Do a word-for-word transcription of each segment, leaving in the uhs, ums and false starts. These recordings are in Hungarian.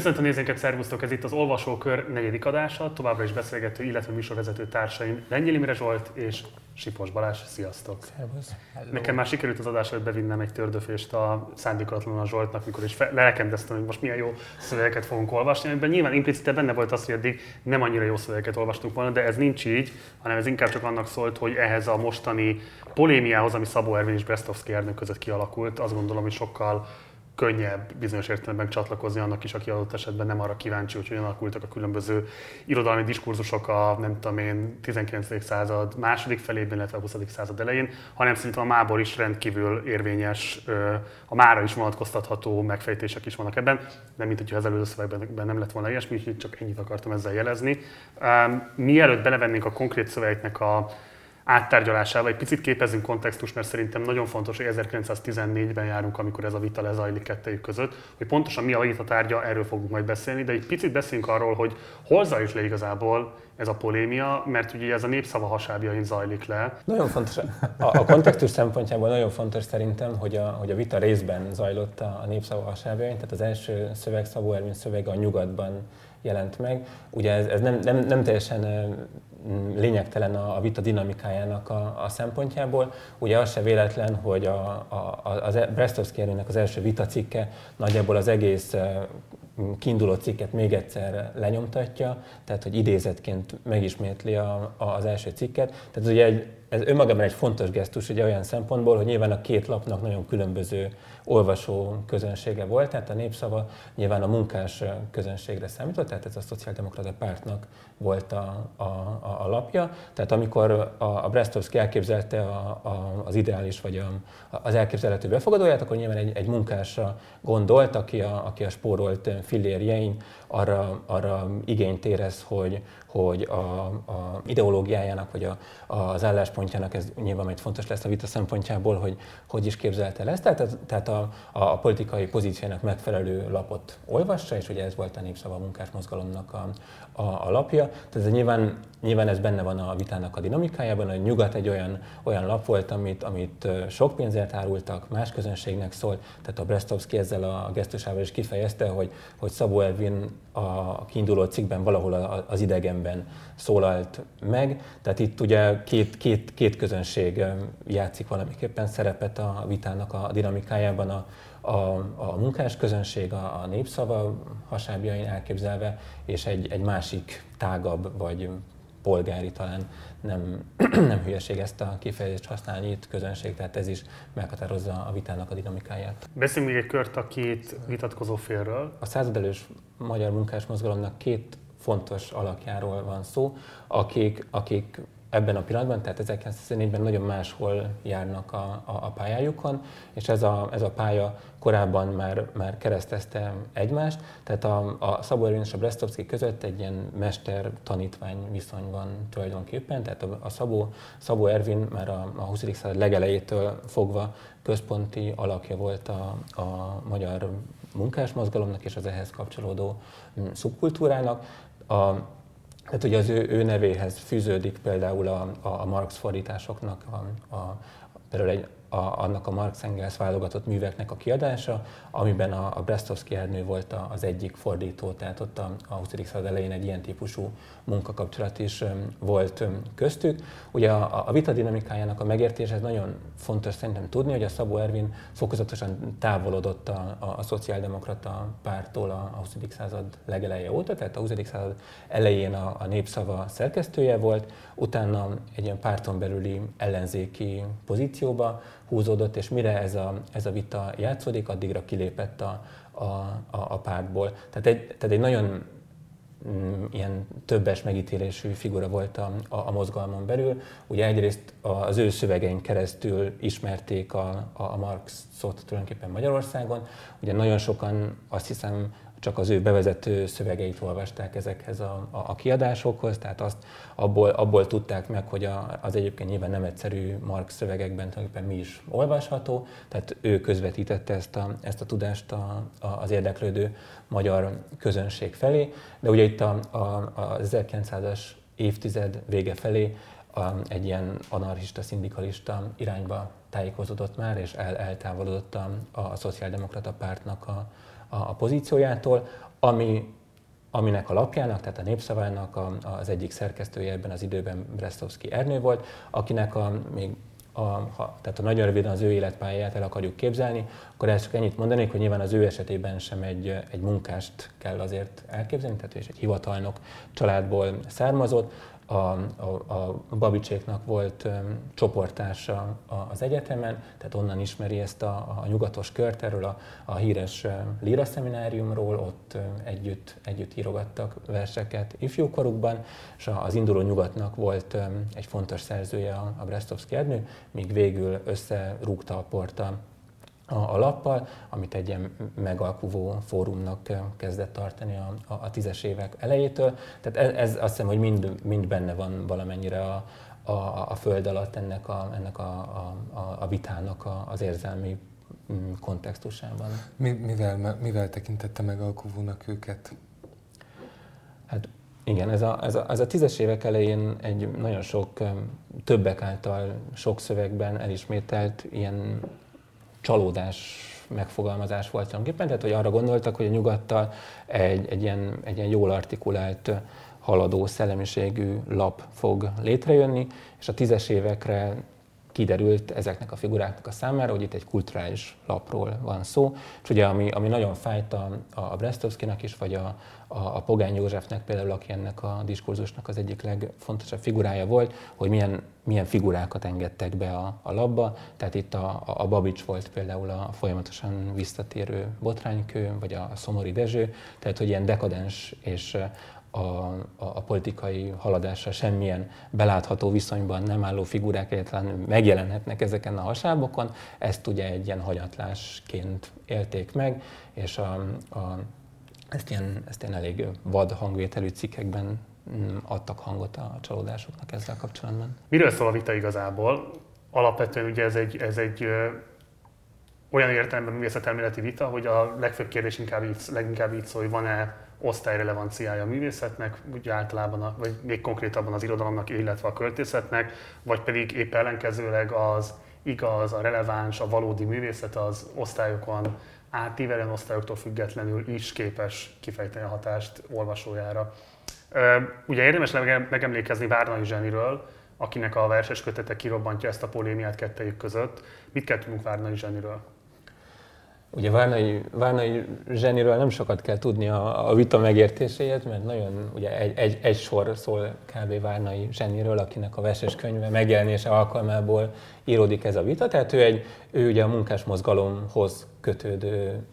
Köszöntöm nézőinket, szervusztok! Ez itt az Olvasókör negyedik adása, továbbra is beszélgető, illetve műsorvezető társaim Lengyel Imre Zsolt és Sipos Balázs. Sziasztok! Szervusz! Nekem már sikerült az adás előtt bevinnem egy tördöfést a szándékolatlanul a Zsoltnak, mikor is lelkendeztem, hogy most milyen jó szövegeket fogunk olvasni, amiben nyilván implicite benne volt az, hogy eddig nem annyira jó szövegeket olvastunk volna, de ez nincs így, hanem ez inkább csak annak szólt, hogy ehhez a mostani polémiához, ami Szabó Ervin és Bresztovszky Ernő között kialakult, azt gondolom, hogy sokkal könnyebb bizonyos értelemben csatlakozni annak is, aki adott esetben nem arra kíváncsi, hogy hogyan alakultak a különböző irodalmi diskurzusok a nem tudom én, tizenkilencedik század második felében, illetve a huszadik század elején, hanem szerintem a mából is rendkívül érvényes, a mára is vonatkoztatható megfejtések is vannak ebben, nem mint hogyha az előző szövegben nem lett volna ilyesmi, úgyhogy csak ennyit akartam ezzel jelezni. Mielőtt belevennénk a konkrét szövegeknek a áttárgyalásával egy picit képezünk kontextust, mert szerintem nagyon fontos, hogy ezerkilencszáztizennégyben járunk, amikor ez a vita lezajlik kettejük között, hogy pontosan mi a vita tárgya, erről fogunk majd beszélni, de egy picit beszélünk arról, hogy hol zajlik le igazából ez a polémia, mert ugye ez a Népszava hasábjain zajlik le. Nagyon fontos, a, a kontextus szempontjából nagyon fontos szerintem, hogy a, hogy a vita részben zajlott a, a Népszava hasábjain, tehát az első szöveg, Szabó Ervin szövege a Nyugatban jelent meg. Ugye ez, ez nem, nem, nem teljesen lényegtelen a, a vita dinamikájának a, a szempontjából. Ugye az se véletlen, hogy a, a, a Bresztovszky Ernőnek az első vitacikke nagyjából az egész kiinduló cikket még egyszer lenyomtatja, tehát hogy idézetként megismétli a, a, az első cikket. Tehát ugye egy, ez önmagában egy fontos gesztus ugye olyan szempontból, hogy nyilván a két lapnak nagyon különböző olvasó közönsége volt, tehát a Népszava nyilván a munkás közönségre számított, tehát ez a Szociáldemokrata Pártnak volt a, a, a lapja. Tehát amikor a, a Bresztovszky elképzelte a, a, az ideális vagy a, az elképzelhető befogadóját, akkor nyilván egy, egy munkásra gondolt, aki a, aki a spórolt fillérjein arra, arra igényt érez, hogy, hogy a, a ideológiájának vagy a, az álláspontjának, ez nyilván majd fontos lesz a vita szempontjából, hogy hogy is képzelte el ezt, tehát, tehát a, a politikai pozíciónak megfelelő lapot olvassa, és ugye ez volt a Népszava munkásmozgalomnak a, a, a lapja. Tehát ez nyilván, nyilván ez benne van a vitának a dinamikájában, hogy Nyugat egy olyan, olyan lap volt, amit, amit sok pénzért árultak, más közönségnek szólt, tehát a Bresztovszky ezzel a gesztusával is kifejezte, hogy hogy Szabó Ervin a kiinduló cikkben valahol az idegenben szólalt meg. Tehát itt ugye két, két, két közönség játszik valamiképpen szerepet a vitának a dinamikájában, a, a, a munkás közönség, a, a Népszava hasábjain elképzelve, és egy, egy másik tágabb vagy polgári, talán nem, nem hülyeség ezt a kifejezést használni itt közönség, tehát ez is meghatározza a vitának a dinamikáját. Beszéljünk még egy kört a két vitatkozó félről. A századelős magyar munkásmozgalomnak két fontos alakjáról van szó, akik, akik ebben a pillanatban, tehát ezerkilencszáztizennégyben nagyon máshol járnak a, a, a pályájukon, és ez a, ez a pálya korábban már, már keresztezte egymást, tehát a, a Szabó Ervin és a Bresztovszky között egy ilyen mester-tanítvány viszony van tulajdonképpen, tehát a, a Szabó, Szabó Ervin már a, a huszadik század legelejétől fogva központi alakja volt a, a magyar munkásmozgalomnak és az ehhez kapcsolódó szubkultúrának. A, Tehát ugye az ő, ő nevéhez fűződik például a, a Marx fordításoknak, a, a, például egy, a, annak a Marx-Engels válogatott műveknek a kiadása, amiben a, a Bresztovszky Ernő volt az egyik fordító, tehát ott a, a huszadik század elején egy ilyen típusú munkakapcsolat is volt köztük. Ugye a, a vita dinamikájának a megértéséhez nagyon fontos szerintem tudni, hogy a Szabó Ervin fokozatosan távolodott a, a, a Szociáldemokrata Párttól a, a huszadik század legeleje óta, tehát a huszadik század elején a, a Népszava szerkesztője volt, utána egy ilyen párton belüli ellenzéki pozícióba húzódott, és mire ez a, ez a vita játszódik, addigra kilépett a, a, a, a pártból. Tehát egy, tehát egy nagyon mm, ilyen többes megítélésű figura volt a, a, a mozgalmon belül. Ugye egyrészt az ő szövegein keresztül ismerték a, a, a Marxot tulajdonképpen Magyarországon. Ugye nagyon sokan, azt hiszem, csak az ő bevezető szövegeit olvasták ezekhez a, a, a kiadásokhoz, tehát azt abból, abból tudták meg, hogy a, az egyébként nyilván nem egyszerű Marx szövegekben tulajdonképpen mi is olvasható, tehát ő közvetítette ezt a, ezt a tudást a, a, az érdeklődő magyar közönség felé, de ugye itt a, a, az ezerkilencszázas évtized vége felé a, egy ilyen anarchista, szindikalista irányba tájékozódott már, és el, eltávolodott a, a Szociáldemokrata Pártnak a a pozíciójától, ami, aminek a lapjának, tehát a Népszavának a, az egyik szerkesztője ebben az időben Bresztovszky Ernő volt, akinek a, még a, ha, tehát a nagyon röviden az ő életpályáját el akarjuk képzelni, akkor el csak ennyit mondanék, hogy nyilván az ő esetében sem egy, egy munkást kell azért elképzelni, tehát ő is egy hivatalnok családból származott. A, a, a Babicséknak volt um, csoporttársa az egyetemen, tehát onnan ismeri ezt a, a nyugatos kört, erről a, a híres líra szemináriumról, ott együtt, együtt írogattak verseket ifjúkorukban, és az Induló Nyugatnak volt um, egy fontos szerzője a, a Bresztovszky Ernő, míg végül összerúgta a porta a, a lappal, amit egy ilyen megalkuvó fórumnak kezdett tartani a, a, a tízes évek elejétől. Tehát ez, ez azt hiszem, hogy mind, mind benne van valamennyire a, a, a föld alatt ennek a, ennek a, a, a vitának a, az érzelmi kontextusában. Mi, mivel, mivel tekintette megalkuvónak őket? Hát igen, ez a, ez a, ez a tízes évek elején egy nagyon sok, többek által sok szövegben elismételt ilyen csalódás megfogalmazás volt tulajdonképpen, tehát hogy arra gondoltak, hogy a nyugattal egy, egy, ilyen, egy ilyen jól artikulált, haladó szellemiségű lap fog létrejönni, és a tízes évekre kiderült ezeknek a figuráknak a számára, hogy itt egy kulturális lapról van szó, és ugye ami, ami nagyon fájt a, a Bresztovszkynak is, vagy a, a, a Pogány Józsefnek például, aki ennek a diskurzusnak az egyik legfontosabb figurája volt, hogy milyen, milyen figurákat engedtek be a, a lapba, tehát itt a, a Babics volt például a folyamatosan visszatérő botránykő, vagy a Szomori Dezső, tehát hogy ilyen dekadens és A, a, a politikai haladásra semmilyen belátható viszonyban nem álló figurák egyáltalán megjelenhetnek ezeken a hasábokon, ezt ugye egy ilyen hanyatlásként élték meg, és a, a, ezt, ilyen, ezt ilyen elég vad hangvételű cikkekben adtak hangot a csalódásoknak ezzel kapcsolatban. Miről szól a vita igazából? Alapvetően ugye ez egy, ez egy olyan értelemben művészetelméleti vita, hogy a legfőbb kérdés inkább így, leginkább így szól, hogy van-e osztályrelevanciája a művészetnek, úgy általában, a, vagy még konkrétabban az irodalomnak, illetve a költészetnek, vagy pedig épp ellenkezőleg az igaz, a releváns, a valódi művészet az osztályokon átívelően, osztályoktól függetlenül is képes kifejteni a hatást olvasójára. Ugye érdemes megemlékezni Várnai Zseniről, akinek a verses kötete kirobbantja ezt a polémiát kettejük között. Mit kell tudnunk Várnai Zseniről? Ugye Várnai, Várnai Zseniről nem sokat kell tudni a, a vita megértéséért, mert nagyon ugye egy, egy, egy sor szól kb. Várnai Zseniről, akinek a verses könyve megjelenése alkalmából íródik ez a vita. Tehát ő, egy, ő ugye a munkásmozgalomhoz kötődő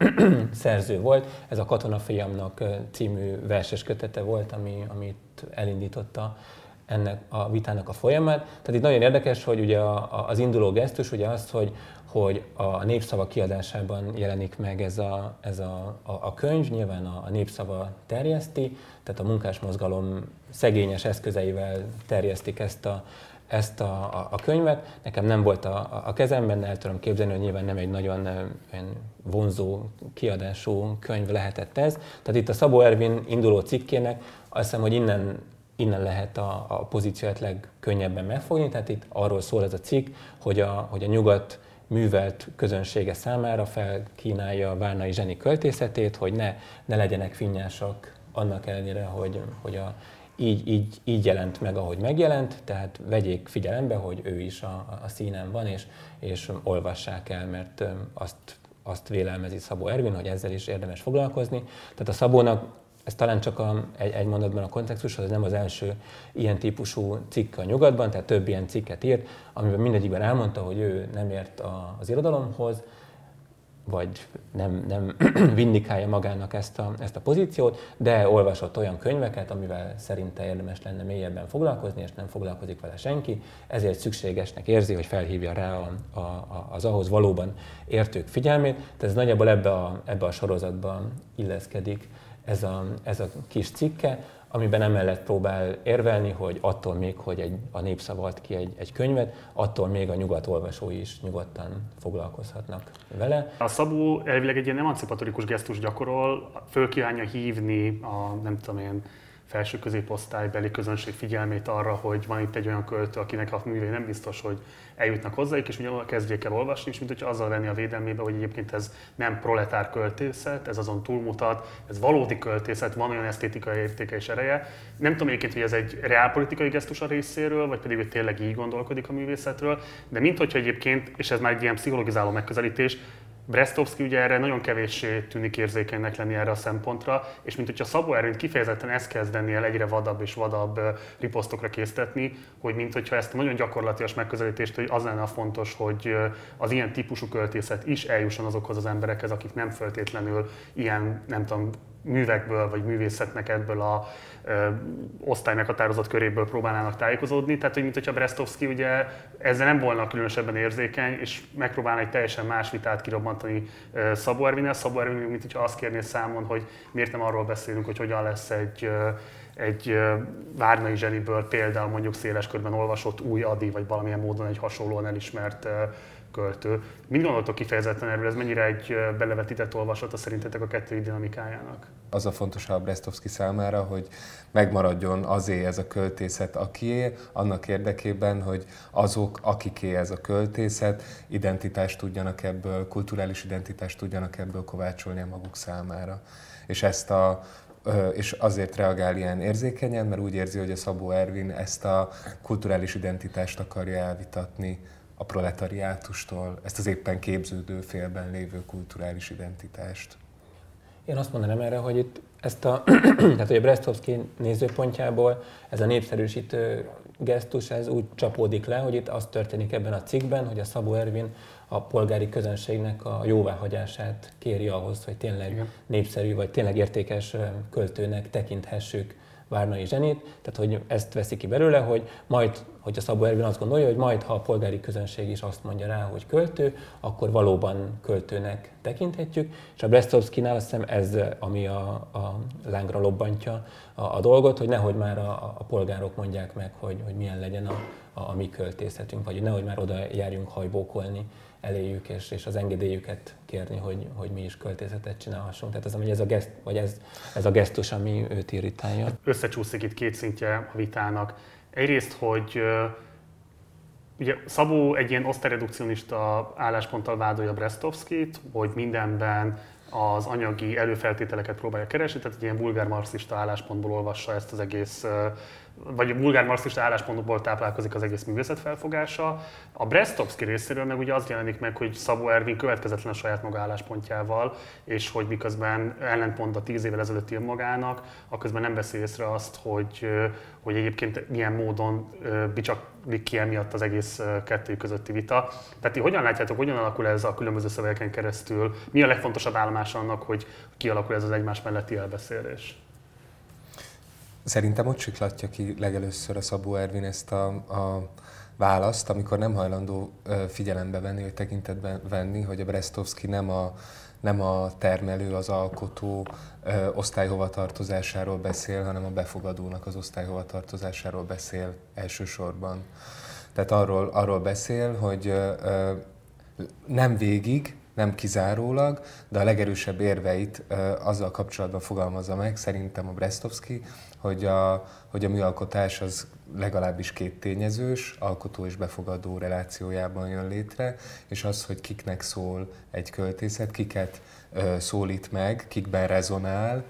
szerző volt. Ez a Katonafiamnak című verses kötete volt, ami, amit elindította ennek a vitának a folyamát. Tehát itt nagyon érdekes, hogy ugye a, a, az induló gesztus ugye az, hogy hogy a Népszava kiadásában jelenik meg ez a, ez a, a, a könyv, nyilván a, a Népszava terjeszti, tehát a munkásmozgalom szegényes eszközeivel terjesztik ezt a, ezt a, a, a könyvet. Nekem nem volt a, a kezemben, el tudom képzelni, hogy nyilván nem egy nagyon vonzó, kiadású könyv lehetett ez. Tehát itt a Szabó Ervin induló cikkének azt hiszem, hogy innen Innen lehet a, a pozíciót legkönnyebben megfogni, tehát itt arról szól ez a cikk, hogy a, hogy a nyugat művelt közönsége számára felkínálja a Várnai Zseni költészetét, hogy ne, ne legyenek finnyásak annak ellenére, hogy, hogy a, így, így, így jelent meg, ahogy megjelent, tehát vegyék figyelembe, hogy ő is a, a színen van, és, és olvassák el, mert azt, azt vélelmezi Szabó Ervin, hogy ezzel is érdemes foglalkozni. Tehát a Szabónak ez talán csak a, egy, egy mondatban a kontextushoz, ez nem az első ilyen típusú cikk a nyugatban, tehát több ilyen cikket írt, amiben mindegyikben elmondta, hogy ő nem ért a, az irodalomhoz, vagy nem, nem vindikálja magának ezt a, ezt a pozíciót, de olvasott olyan könyveket, amivel szerinte érdemes lenne mélyebben foglalkozni, és nem foglalkozik vele senki, ezért szükségesnek érzi, hogy felhívja rá a, a, az ahhoz valóban értők figyelmét, tehát ez nagyjából ebbe a, ebbe a sorozatba illeszkedik. Ez a, ez a kis cikke, amiben emellett próbál érvelni, hogy attól még, hogy egy, a Népszava ad ki egy, egy könyvet, attól még a nyugat olvasói is nyugodtan foglalkozhatnak vele. A Szabó elvileg egy ilyen emancipatorikus gesztus gyakorol, fölkívánja hívni a, nem tudom én, felső középosztálybeli közönség figyelmét arra, hogy van itt egy olyan költő, akinek a művei nem biztos, hogy eljutnak hozzájuk, és ugyanúgy kezdjék el olvasni, és mint hogyha azzal venni a védelmébe, hogy egyébként ez nem proletár költészet, ez azon túlmutat, ez valódi költészet, van olyan esztétikai értéke és ereje. Nem tudom egyébként, hogy ez egy reálpolitikai gesztus a részéről, vagy pedig, hogy tényleg így gondolkodik a művészetről, de minthogyha egyébként, és ez már egy ilyen pszichologizáló megközelítés, Bresztovszky ugye erre nagyon kevéssé tűnik érzékenynek lenni erre a szempontra, és mint hogyha Szabó Ervint kifejezetten ezt kezdeni el egyre vadabb és vadabb riposztokra késztetni, hogy mint hogyha ezt a nagyon gyakorlatias megközelítést, hogy az lenne a fontos, hogy az ilyen típusú költészet is eljusson azokhoz az emberekhez, akik nem feltétlenül ilyen, nem tudom, művekből vagy művészetnek ebből a ö, osztály meghatározott köréből próbálnának tájékozódni. Tehát, hogy mint hogyha Bresztovszky ugye ezzel nem volna különösebben érzékeny, és megpróbálna egy teljesen más vitát kirobbantani ö, Szabó Ervinnel. Szabó Ervin, mint hogyha azt kérné számon, hogy miért nem arról beszélünk, hogy hogyan lesz egy ö, egy Várnai Zseniből például mondjuk széles körben olvasott új Adi, vagy valamilyen módon egy hasonlóan elismert költő. Mit gondoltok kifejezetten erről? Ez mennyire egy belevetített olvasata szerintetek a kettő dinamikájának? Az a fontos a Bresztovszky számára, hogy megmaradjon azé ez a költészet, akié, annak érdekében, hogy azok, akiké ez a költészet, identitást tudjanak ebből, kulturális identitást tudjanak ebből kovácsolni a maguk számára. És ezt a és azért reagál ilyen érzékenyen, mert úgy érzi, hogy a Szabó Ervin ezt a kulturális identitást akarja elvitatni a proletariátustól, ezt az éppen képződő félben lévő kulturális identitást. Én azt mondanám erre, hogy itt ezt a, tehát, hogy a Bresztovszky nézőpontjából ez a népszerűsítő gesztus ez úgy csapódik le, hogy itt az történik ebben a cikkben, hogy a Szabó Ervin a polgári közönségnek a jóváhagyását kéri ahhoz, hogy tényleg igen, népszerű vagy tényleg értékes költőnek tekinthessük Várnai Zsenit. Tehát, hogy ezt veszi ki belőle, hogy majd, hogy a Szabó Ervin azt gondolja, hogy majd, ha a polgári közönség is azt mondja rá, hogy költő, akkor valóban költőnek tekinthetjük. És a Bresztovszkynál azt hiszem ez, ami a, a lángra lobbantja a, a dolgot, hogy nehogy már a, a polgárok mondják meg, hogy, hogy milyen legyen a, a, a mi költészetünk, vagy nehogy már oda járjunk hajbókolni eléjük és, és az engedélyüket kérni, hogy, hogy mi is költészetet csinálhassunk. Tehát az, ez, a geszt, vagy ez, ez a gesztus, ami őt irritálja. Összecsúszik itt két szintje a vitának. Egyrészt, hogy ugye Szabó egy ilyen osztályredukcionista állásponttal vádolja Bresztovszkyt, hogy mindenben az anyagi előfeltételeket próbálja keresni, tehát egy ilyen vulgár marxista álláspontból olvassa ezt az egész, vagy vulgár marxista álláspontból táplálkozik az egész művészet felfogása. A Bresztovszky részéről meg ugye az jelenik meg, hogy Szabó Ervin következetlen a saját maga álláspontjával, és hogy miközben ellentmond a tíz évvel ezelőtti önmagának, aközben nem veszi észre azt, hogy, hogy egyébként milyen módon bicsaklik ki emiatt az egész kettő közötti vita. Tehát ti hogyan látjátok, hogyan alakul ez a különböző szövegeken keresztül? Mi a legfontosabb állomás annak, hogy kialakul ez az egymás melletti elbeszélés? Szerintem ott siklatja ki legelőször a Szabó Ervin ezt a, a választ, amikor nem hajlandó figyelembe venni, vagy tekintetbe venni, hogy a Bresztovszky nem a, nem a termelő, az alkotó ö, osztályhovatartozásáról beszél, hanem a befogadónak az osztályhovatartozásáról beszél elsősorban. Tehát arról, arról beszél, hogy ö, ö, nem végig, nem kizárólag, de a legerősebb érveit ö, azzal kapcsolatban fogalmazza meg, szerintem a Bresztovszky, hogy a, hogy a műalkotás az legalábbis két tényezős, alkotó és befogadó relációjában jön létre, és az, hogy kiknek szól egy költészet, kiket ö, szólít meg, kikben rezonál,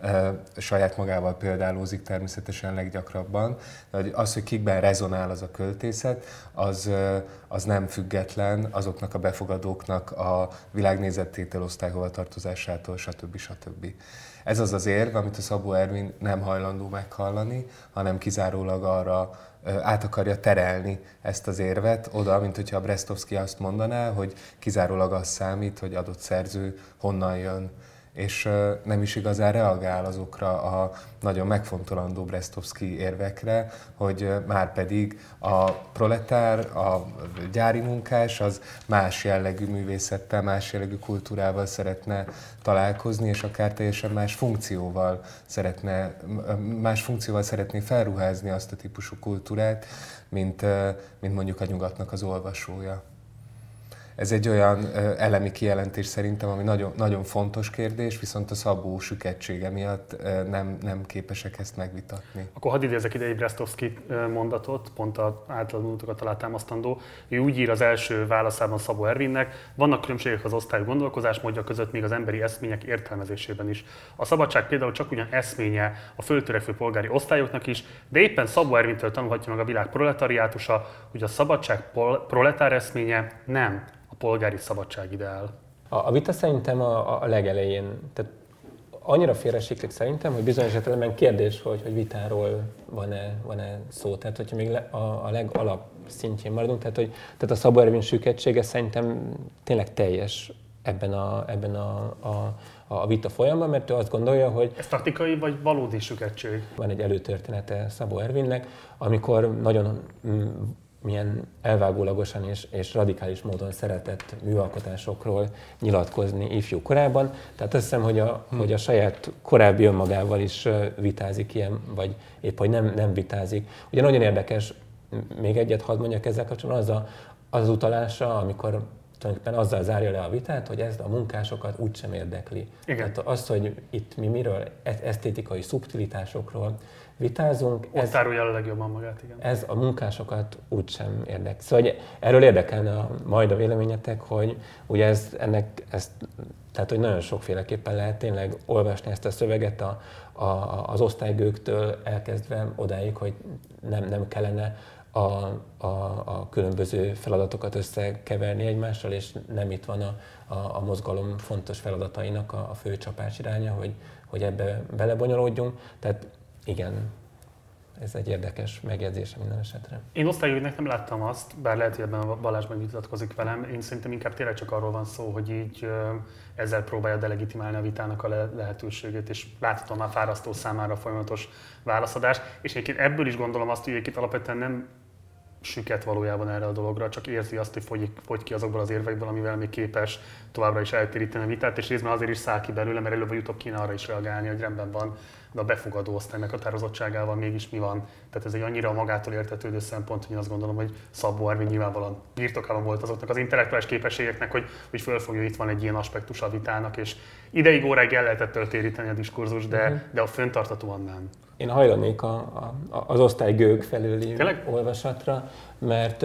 ö, saját magával példálózik természetesen leggyakrabban, de az, hogy kikben rezonál az a költészet, az, ö, az nem független azoknak a befogadóknak a világnézettétől, osztályhovatartozásától, stb. stb. Ez az az érv, amit a Szabó Ervin nem hajlandó meghallani, hanem kizárólag arra át akarja terelni ezt az érvet oda, mint hogyha a Bresztovszky azt mondaná, hogy kizárólag az számít, hogy adott szerző honnan jön, és nem is igazán reagál azokra a nagyon megfontolandó Bresztovszky érvekre, hogy már pedig a proletár, a gyári munkás az más jellegű művészettel, más jellegű kultúrával szeretne találkozni, és akár teljesen más funkcióval szeretne, más funkcióval szeretné felruházni azt a típusú kultúrát, mint, mint mondjuk a nyugatnak az olvasója. Ez egy olyan elemi kijelentés szerintem, ami nagyon, nagyon fontos kérdés, viszont a Szabó süketsége miatt nem, nem képesek ezt megvitatni. Akkor hadd idézek ide egy Bresztovszky mondatot, pont az általad mondatokat alátámasztandó. Ő úgy ír az első válaszában Szabó Ervinnek, vannak különbségek az osztály gondolkozásmódja között, még az emberi eszmények értelmezésében is. A szabadság például csak ugyan eszménye a föltörekvő polgári osztályoknak is, de éppen Szabó Ervintől tanulhatja meg a világ proletariátusa, hogy a szabadság pol- proletár eszménye nem a polgári szabadság ideál. A, a vita szerintem a, a legelején, tehát annyira félresiklik szerintem, hogy bizonyos értelemben kérdés, hogy, hogy vitáról van-e, van-e szó. Tehát, hogyha még le, a, a legalap szintjén maradunk, tehát, hogy, tehát a Szabó Ervin süketsége szerintem tényleg teljes ebben a, ebben a, a, a vita folyamban, mert ő azt gondolja, hogy... Ez taktikai vagy valódi süketség? Van egy előtörténete Szabó Ervinnek, amikor nagyon... M- milyen elvágólagosan és, és radikális módon szeretett műalkotásokról nyilatkozni ifjú korában. Tehát azt hiszem, hogy a, hmm. hogy a saját korábbi önmagával is vitázik ilyen, vagy épp hogy nem, nem vitázik. Ugye nagyon érdekes, még egyet hadd mondjak ezzel kapcsolatban, az a, az utalása, amikor tulajdonképpen azzal zárja le a vitát, hogy ez a munkásokat úgysem érdekli. Igen. Tehát az, hogy itt mi miről, esztétikai szubtilitásokról vitázunk. Ott tárulja a legjobban magát, igen. Ez a munkásokat úgysem érdekli. Szóval erről érdekelne a, majd a véleményetek, hogy ugye ez, ennek, ez, tehát hogy nagyon sokféleképpen lehet tényleg olvasni ezt a szöveget a, a, az osztálygőktől elkezdve odáig, hogy nem, nem kellene A, a, a különböző feladatokat összekeverni egymással, és nem itt van a, a, a mozgalom fontos feladatainak a, a fő csapás iránya, hogy, hogy ebbe belebonyolódjunk. Tehát igen, ez egy érdekes megjegyzése minden esetre. Én osztályügynek nem láttam azt, bár lehet, hogy ebben Balázs megvitatkozik velem, én szerintem inkább tényleg csak arról van szó, hogy így ezzel próbálja delegitimálni a vitának a lehetőségét, és láthatom már fárasztó számára folyamatos válaszadás. És egyébként ebből is gondolom azt, hogy egyébként alapvetően nem süket valójában erre a dologra, csak érzi azt, hogy fogy, fogy ki azokból az érvekből, amivel még képes továbbra is eltéríteni a vitát, és részben azért is száll ki belőle, mert előbb vagy utóbb kéne arra is reagálni, hogy rendben van, de a befogadó osztály meghatározottságával mégis mi van. Tehát ez egy annyira magától értetődő szempont, hogy én azt gondolom, hogy Szabó Ervin nyilvánvalóan birtokában volt azoknak az intellektuális képességeknek, hogy, hogy fölfogja, itt van egy ilyen aspektus a vitának, és ideig óráig el lehetett eltéríteni a diskurzust, de, uh-huh. de a föntartatóan nem. Én hajlanék a, a, az osztálygők felüli Tényleg? olvasatra, mert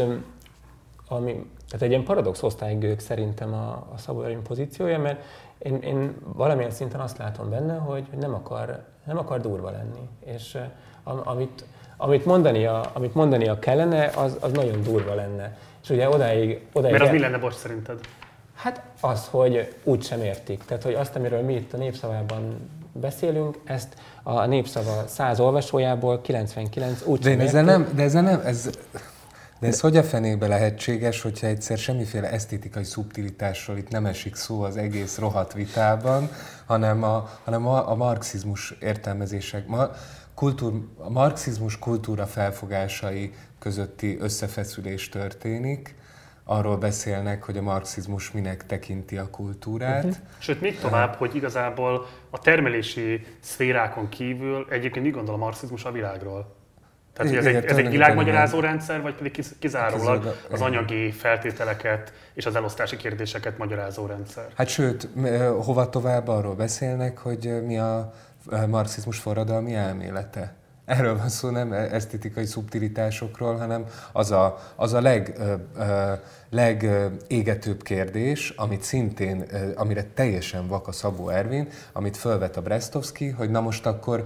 ami, tehát egy ilyen paradox osztálygők szerintem a, a Szabó Ervin pozíciója, mert én, én valamilyen szinten azt látom benne, hogy nem akar, nem akar durva lenni. És am, amit, amit, mondania, amit mondania kellene, az, az nagyon durva lenne. És ugye odáig... odáig mert az el... mi lenne, bocs, szerinted? Hát az, hogy úgy sem értik. Tehát, hogy azt, amiről mi itt a Népszavában beszélünk, ezt a Népszava száz olvasójából kilencvenkilenc úgy sem értik. De, nem, de ez nem... Ez... De ez de. Hogy a fenékbe lehetséges, hogyha egyszer semmiféle esztétikai szubtilitásról itt nem esik szó az egész rohadt vitában, hanem a, hanem a, a marxizmus értelmezések, ma, kultúr, a marxizmus kultúra felfogásai közötti összefeszülés történik. Arról beszélnek, hogy a marxizmus minek tekinti a kultúrát. Uh-huh. Sőt, még tovább, hogy igazából a termelési szférákon kívül egyébként mi gondol a marxizmus a világról? Tehát ez, igen, egy, ez egy világmagyarázó rendszer, vagy pedig kizárólag az anyagi feltételeket és az elosztási kérdéseket magyarázó rendszer? Hát sőt, hova tovább arról beszélnek, hogy mi a marxizmus forradalmi elmélete. Erről van szó, nem esztétikai szubtilitásokról, hanem az a, az a leg, legégetőbb kérdés, amit szintén, amire teljesen vak a Szabó Ervin, amit fölvet a Bresztovszky, hogy na most akkor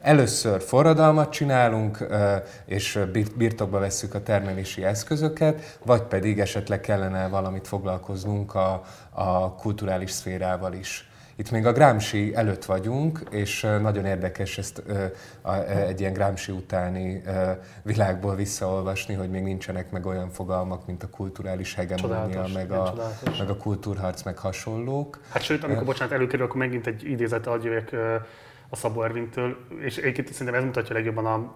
először forradalmat csinálunk, és birtokba vesszük a termelési eszközöket, vagy pedig esetleg kellene valamit foglalkoznunk a, a kulturális szférával is. Itt még a Gramsci előtt vagyunk, és nagyon érdekes ezt ö, a, egy ilyen Gramsci utáni ö, világból visszaolvasni, hogy még nincsenek meg olyan fogalmak, mint a kulturális hegemónia, meg a, meg a kultúrharc, meg hasonlók. Hát sőt, amikor, bocsánat, előkerül, akkor megint egy idézet adjövök a Szabó Ervintől, és egyébként szerintem ez mutatja legjobban a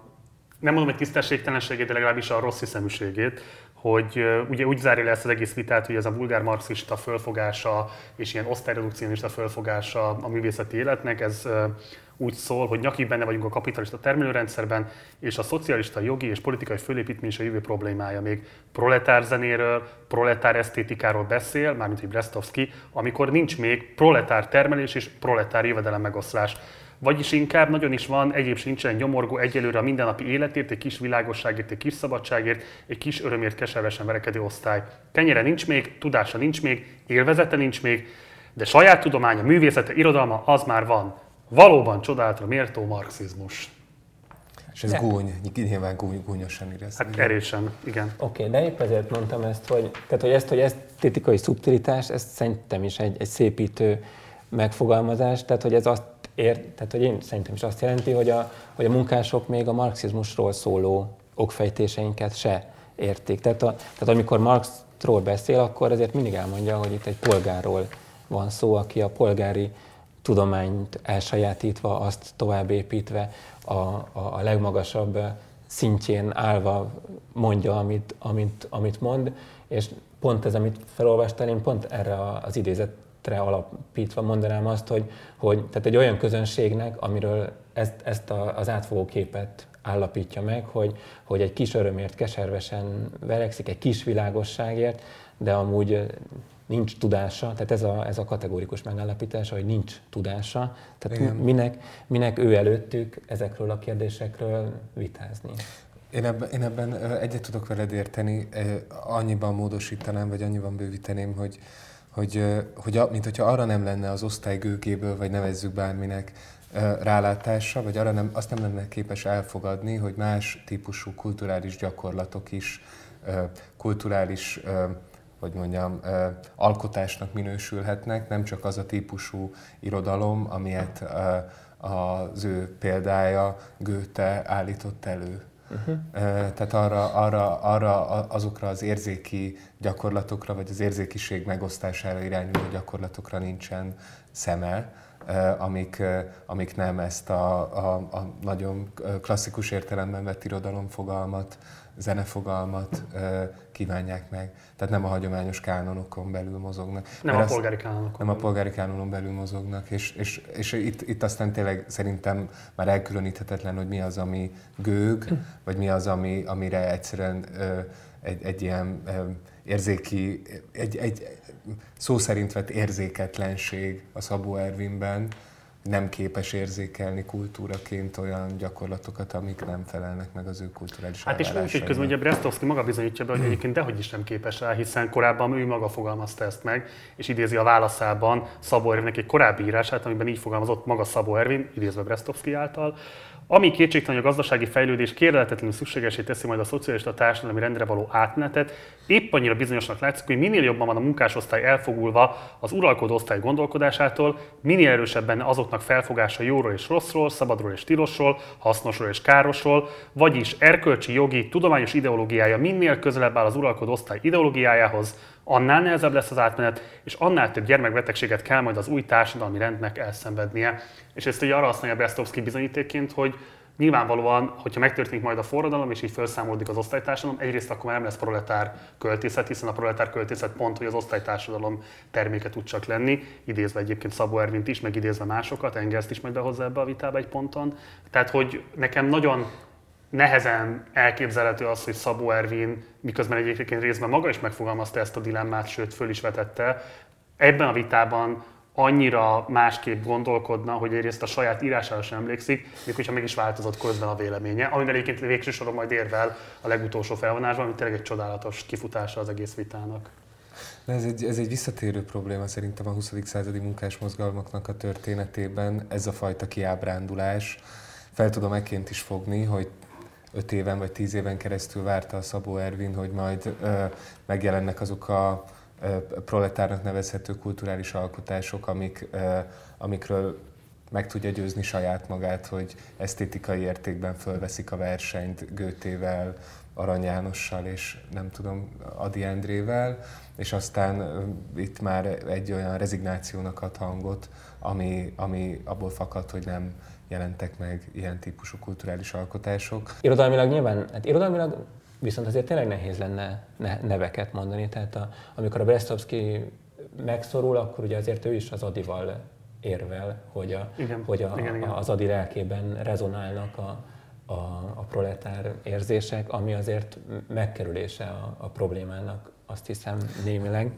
nem mondom, hogy tisztességtelenségét, de legalábbis a rossz hiszeműségét, hogy ugye úgy zárja le ezt az egész vitát, hogy ez a vulgár marxista fölfogása és ilyen osztályredukcionista fölfogása a művészeti életnek, ez úgy szól, hogy nyakig benne vagyunk a kapitalista termelőrendszerben, és a szocialista, jogi és politikai fölépítmény is a jövő problémája. Még proletár zenéről, proletár esztétikáról beszél, mármint hogy Brestovszky, amikor nincs még proletár termelés és proletár jövedelem megoszlás. Vagyis inkább nagyon is van, egyéb sincsen nyomorgó egyelőre a mindennapi életért, egy kis világosságért, egy kis szabadságért, egy kis örömért keservesen verekedő osztály. Kenyere nincs még, tudása nincs még, élvezete nincs még, de saját tudománya, művészete, irodalma az már van. Valóban csodálatra mértó marxizmus. És ez gúny, nyilván gúny, gúnyosan érezni. Hát erősen, igen. Oké, okay, de épp ezért mondtam ezt, hogy, tehát, hogy ezt, hogy esztétikai szubtilitás, ez szerintem is egy, egy szépítő megfogalmazás, tehát hogy ez azt ér, tehát hogy én szerintem is azt jelenti, hogy a, hogy a munkások még a marxizmusról szóló okfejtéseinket se értik. Tehát, a, tehát amikor Marxról beszél, akkor ezért mindig elmondja, hogy itt egy polgárról van szó, aki a polgári tudományt elsajátítva, azt továbbépítve, a, a, a legmagasabb szintjén állva mondja, amit, amit, amit mond, és pont ez, amit felolvastál, én pont erre az idézetre alapítva mondanám azt, hogy, hogy tehát egy olyan közönségnek, amiről ezt, ezt a, az átfogó képet állapítja meg, hogy, hogy egy kis örömért keservesen verekszik, egy kis világosságért, de amúgy nincs tudása, tehát ez a, ez a kategórikus megállapítása, hogy nincs tudása, tehát minek, minek ő előttük ezekről a kérdésekről vitázni. Én ebben, én ebben egyet tudok veled érteni, annyiban módosítanám, vagy annyiban bővíteném, hogy, hogy, hogy mint hogyha arra nem lenne az osztály gőgéből, vagy nevezzük bárminek rálátása, vagy arra nem, azt nem lenne képes elfogadni, hogy más típusú kulturális gyakorlatok is, kulturális hogy mondjam, alkotásnak minősülhetnek, nem csak az a típusú irodalom, amilyet az ő példája Goethe állított elő. Uh-huh. Tehát arra, arra, arra azokra az érzéki gyakorlatokra, vagy az érzékiség megosztására irányuló gyakorlatokra nincsen szeme, amik, amik nem ezt a, a, a nagyon klasszikus értelemben vett irodalomfogalmat, zenefogalmat kívánják meg. Tehát nem a hagyományos kánonokon belül mozognak. Nem a polgári kánonokon. Nem a polgári kánonon belül mozognak. És, és, és itt, itt aztán tényleg szerintem már elkülöníthetetlen, hogy mi az, ami gőg, vagy mi az, ami, amire egyszerűen ö, egy, egy ilyen ö, érzéki, egy, egy szó szerint vett érzéketlenség a Szabó Ervinben, nem képes érzékelni kultúraként olyan gyakorlatokat, amik nem felelnek meg az ő kulturális elvárásainak. Hát és úgy, hogy közben ugye Brestovszky maga bizonyítja be, hogy egyébként dehogy is nem képes rá, hiszen korábban ő maga fogalmazta ezt meg, és idézi a válaszában Szabó Ervinnek egy korábbi írását, amiben így fogalmazott maga Szabó Ervin, idézve Brestovszky által, ami kétségtelen, hogy a gazdasági fejlődés kérlelhetetlenül szükségessé teszi majd a szocialista társadalmi rendre való átmenetet, épp annyira bizonyosnak látszik, hogy minél jobban van a munkásosztály elfogulva az uralkodó osztály gondolkodásától, minél erősebb benne azoknak felfogása jóról és rosszról, szabadról és tilosról, hasznosról és károsról, vagyis erkölcsi, jogi, tudományos ideológiája minél közelebb áll az uralkodó osztály ideológiájához, annál nehezebb lesz az átmenet, és annál több gyermekbetegséget kell majd az új társadalmi rendnek elszenvednie. És ezt ugye arra használja Brestovszky bizonyítékként, hogy nyilvánvalóan, hogyha megtörténik majd a forradalom, és így felszámolódik az osztálytársadalom, egyrészt akkor már nem lesz proletár költészet, hiszen a proletár költészet pont, hogy az osztálytársadalom terméke tud csak lenni, idézve egyébként Szabó Ervint is, meg idézve másokat, Engelszt is megy be hozzá ebbe a vitába egy ponton. Tehát, hogy nekem nagyon nehezen elképzelhető az, hogy Szabó Ervin, miközben egyébként részben maga is megfogalmazta ezt a dilemmát, sőt, föl is vetette, ebben a vitában annyira másképp gondolkodna, hogy egyrészt a saját írására sem emlékszik, még hogyha meg is változott közben a véleménye, amivel egyébként végső soron majd érvel a legutolsó felvonásban, ami tényleg egy csodálatos kifutása az egész vitának. De ez egy, ez egy visszatérő probléma szerintem a huszadik századi munkásmozgalmaknak a történetében, ez a fajta kiábrándulás. Fel tudom ekként is fogni, hogy öt éven vagy tíz éven keresztül várta a Szabó Ervin, hogy majd ö, megjelennek azok a ö, proletárnak nevezhető kulturális alkotások, amik, ö, amikről meg tudja győzni saját magát, hogy esztétikai értékben fölveszik a versenyt Goethével, Arany Jánossal és nem tudom, Ady Endrével, és aztán ö, itt már egy olyan rezignációnak ad hangot, ami, ami abból fakad, hogy nem jelentek meg ilyen típusú kulturális alkotások. Irodalmilag nyilván, hát irodalmilag viszont azért tényleg nehéz lenne neveket mondani. Tehát a, amikor a Brestovszky megszorul, akkor ugye azért ő is az Adival érvel, hogy, a, igen, hogy a, igen, igen. az Adi lelkében rezonálnak a, a, a proletár érzések, ami azért megkerülése a, a problémának, azt hiszem némileg.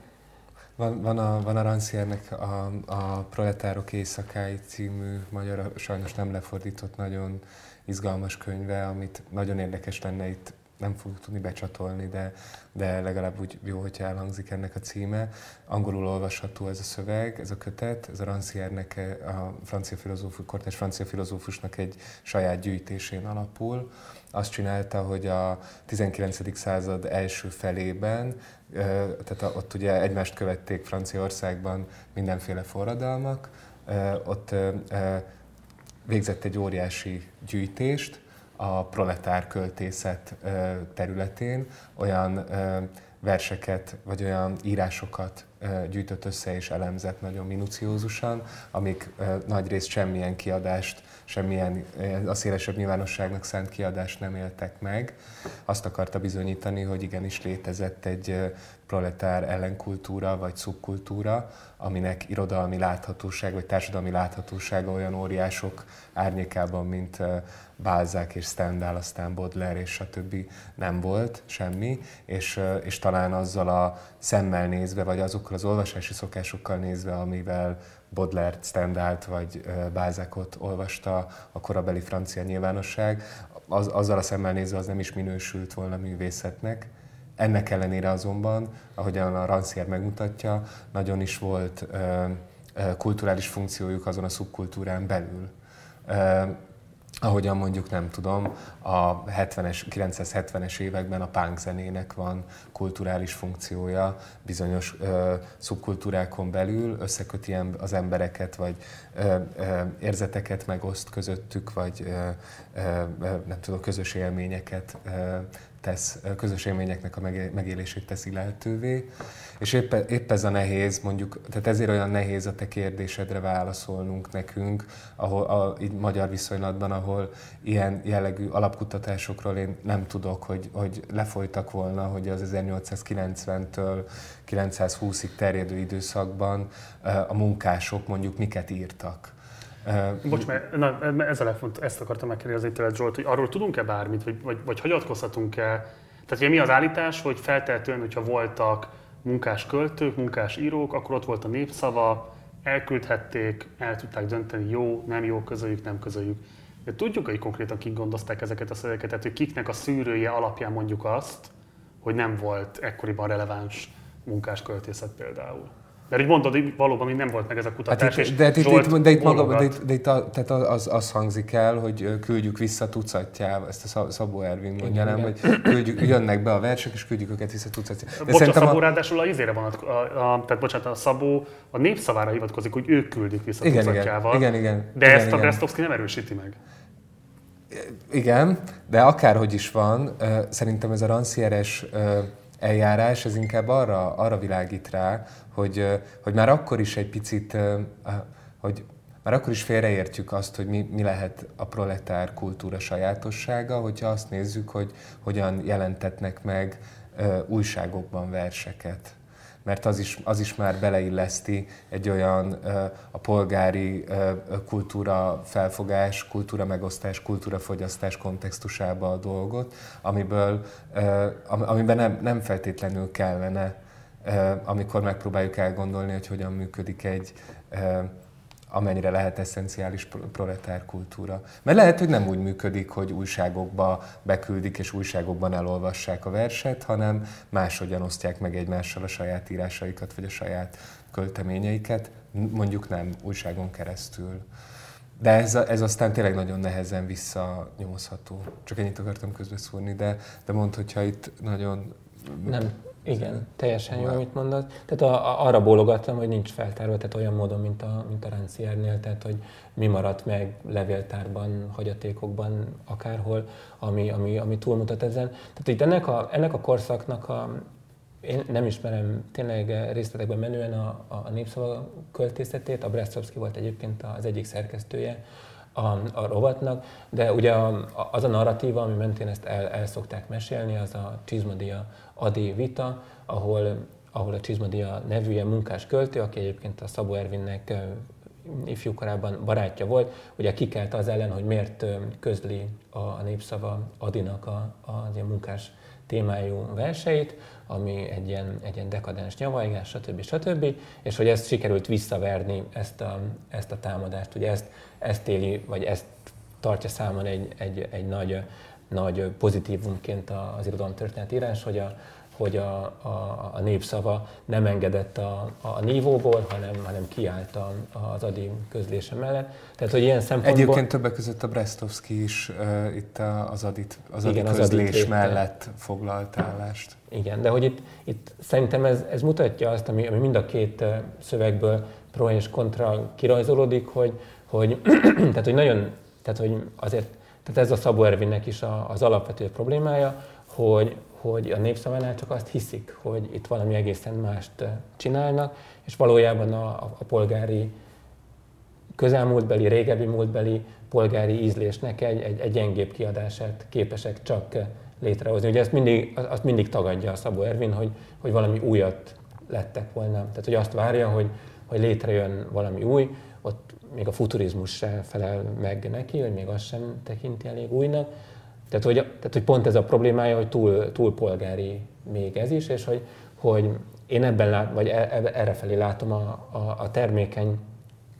Van, van a, van a Rancière-nek a, a Proletárok éjszakái című magyar, sajnos nem lefordított, nagyon izgalmas könyve, amit nagyon érdekes lenne itt, nem fogjuk tudni becsatolni, de, de legalább úgy jó, hogyha elhangzik ennek a címe. Angolul olvasható ez a szöveg, ez a kötet, ez a Rancière-nek, a francia filozófus, kortárs francia filozófusnak egy saját gyűjtésén alapul. Azt csinálta, hogy a tizenkilencedik század első felében, tehát ott ugye egymást követték Franciaországban mindenféle forradalmak, ott végzett egy óriási gyűjtést a proletár költészet területén, olyan verseket vagy olyan írásokat gyűjtött össze és elemzett nagyon minuciózusan, amik nagyrészt semmilyen kiadást, semmilyen a szélesebb nyilvánosságnak szánt kiadást nem éltek meg. Azt akarta bizonyítani, hogy igenis létezett egy proletár ellenkultúra vagy szubkultúra, aminek irodalmi láthatóság vagy társadalmi láthatósága olyan óriások árnyékában, mint Balzac és Stendhal, aztán Baudelaire és stb. Nem volt semmi, és, és talán azzal a szemmel nézve, vagy azokkal az olvasási szokásokkal nézve, amivel Baudelaire-t, Stendhalt vagy Balzacot olvasta a korabeli francia nyilvánosság, az, azzal a szemmel nézve az nem is minősült volna művészetnek. Ennek ellenére azonban, ahogyan a Rancière megmutatja, nagyon is volt ö, ö, kulturális funkciójuk azon a szubkultúrán belül. Ö, ahogyan mondjuk, nem tudom, a hetvenes, kilencszázhetvenes években a punk zenének van kulturális funkciója bizonyos ö, szubkultúrákon belül, összeköti az embereket, vagy ö, ö, érzeteket megoszt közöttük, vagy ö, ö, nem tudom, közös élményeket ö, tesz, közös élményeknek a megélését teszi lehetővé. És épp, épp ez a nehéz, mondjuk, tehát ezért olyan nehéz a te kérdésedre válaszolnunk nekünk, ahol a, így magyar viszonylatban, ahol ilyen jellegű alapkutatásokról én nem tudok, hogy, hogy lefolytak volna, hogy az ezernyolcszázkilencventől kilencszázhúszig terjedő időszakban a munkások mondjuk miket írtak. Bocs, mert na, ez a legfont, ezt akartam megkérdezni tőled, Zsolt, hogy arról tudunk-e bármit, vagy, vagy, vagy hagyatkozhatunk-e? Tehát ugye mi az állítás, hogy feltétlenül, hogyha voltak munkás költők, munkás írók, akkor ott volt a népszava, elküldhették, el tudták dönteni, jó, nem jó, közöljük, nem közöljük. De tudjuk, hogy konkrétan kik gondozták ezeket a szövegeket, tehát hogy kiknek a szűrője alapján mondjuk azt, hogy nem volt ekkoriban releváns munkás költészet például. Mert úgy mondod, hogy valóban még nem volt meg ez a kutatás, hát itt, és de, de, Zsolt itt, de itt, maga, de itt, de itt a, tehát az, az hangzik el, hogy küldjük vissza tucatjával, ezt a Szabó Ervin mondja, nem, hogy küldjük, jönnek be a versek, és küldjük őket vissza tucatjával. Bocs, a Szabó a... ráadásul a izére van, a, a, a, tehát bocsánat, a Szabó a népszavára hivatkozik, hogy ők küldik vissza igen, tucatjával, igen, igen, igen, de igen, ezt igen. A Brestovszky nem erősíti meg. Igen, de akárhogy is van, szerintem ez a Rancière-es eljárás, ez inkább arra, arra világít rá, hogy, hogy már akkor is egy picit, hogy már akkor is félreértjük azt, hogy mi, mi lehet a proletár kultúra sajátossága, hogyha azt nézzük, hogy hogyan jelentetnek meg újságokban verseket. Mert az is, az is már beleilleszti egy olyan a polgári kultúra felfogás, kultúra megosztás, kultúra fogyasztás kontextusába a dolgot, amiből, amiben nem, nem feltétlenül kellene, amikor megpróbáljuk elgondolni, hogy hogyan működik egy, amennyire lehet, esszenciális proletár kultúra. Mert lehet, hogy nem úgy működik, hogy újságokba beküldik és újságokban elolvassák a verset, hanem máshogyan osztják meg egymással a saját írásaikat vagy a saját költeményeiket, mondjuk nem újságon keresztül. De ez, ez aztán tényleg nagyon nehezen visszanyomozható. Csak ennyit akartam közbeszúrni, de, de mondd, hogyha itt nagyon... Nem. Igen, teljesen jó, amit mondod. Tehát a, a, arra bólogattam, hogy nincs feltárva, tehát olyan módon, mint a, mint a Rancière-nél, tehát hogy mi maradt meg levéltárban, hagyatékokban, akárhol, ami, ami, ami túlmutat ezen. Tehát itt ennek a, ennek a korszaknak a, én nem ismerem tényleg részletekben menően a, a, a népszava költészetét, a Brestovszky volt egyébként az egyik szerkesztője a, a rovatnak, de ugye a, az a narratíva, ami mentén ezt el, el szokták mesélni, az a Csizmadia Ady vita, ahol, ahol a Csizmadia nevű ilyen munkás költő, aki egyébként a Szabó Ervinnek ifjúkorában barátja volt, ugye kikelte az ellen, hogy miért közli a, a Népszava Adinak a, az ilyen munkás témájú verseit, ami egy ilyen, egy ilyen dekadens nyavaigás, stb. stb. És hogy ezt sikerült visszaverni, ezt a, ezt a támadást, ugye ezt, ezt éli, vagy ezt tartja számon egy, egy, egy nagy, nagy pozitívumként az irodalomtörténet írás, hogy a, hogy a, a, a népszava nem engedett a, a nívóból, hanem, hanem kiállt az Ady közlése mellett. Tehát, hogy ilyen szempontból... Egyébként többek között a Brestovszky is uh, itt az Adyt, az Ady közlés mellett foglalt állást. Igen, de hogy itt, itt szerintem ez, ez mutatja azt, ami, ami mind a két szövegből pro és kontra kirajzolódik, hogy, hogy, tehát, hogy nagyon, tehát, hogy azért, tehát ez a Szabó Ervinnek is a, az alapvető problémája, hogy hogy a népszavánál csak azt hiszik, hogy itt valami egészen mást csinálnak, és valójában a, a polgári közelmúltbeli, régebbi múltbeli polgári ízlésnek egy, egy, egy gyengébb kiadását képesek csak létrehozni. Ugye ezt mindig, azt mindig tagadja a Szabó Ervin, hogy, hogy valami újat lettek volna. Tehát, hogy azt várja, hogy, hogy létrejön valami új, ott még a futurizmus sem felel meg neki, hogy még azt sem tekinti elég újnak. Tehát hogy, tehát, hogy pont ez a problémája, hogy túl, túl polgári még ez is, és hogy, hogy én ebben lát, vagy errefelé látom a, a, a termékeny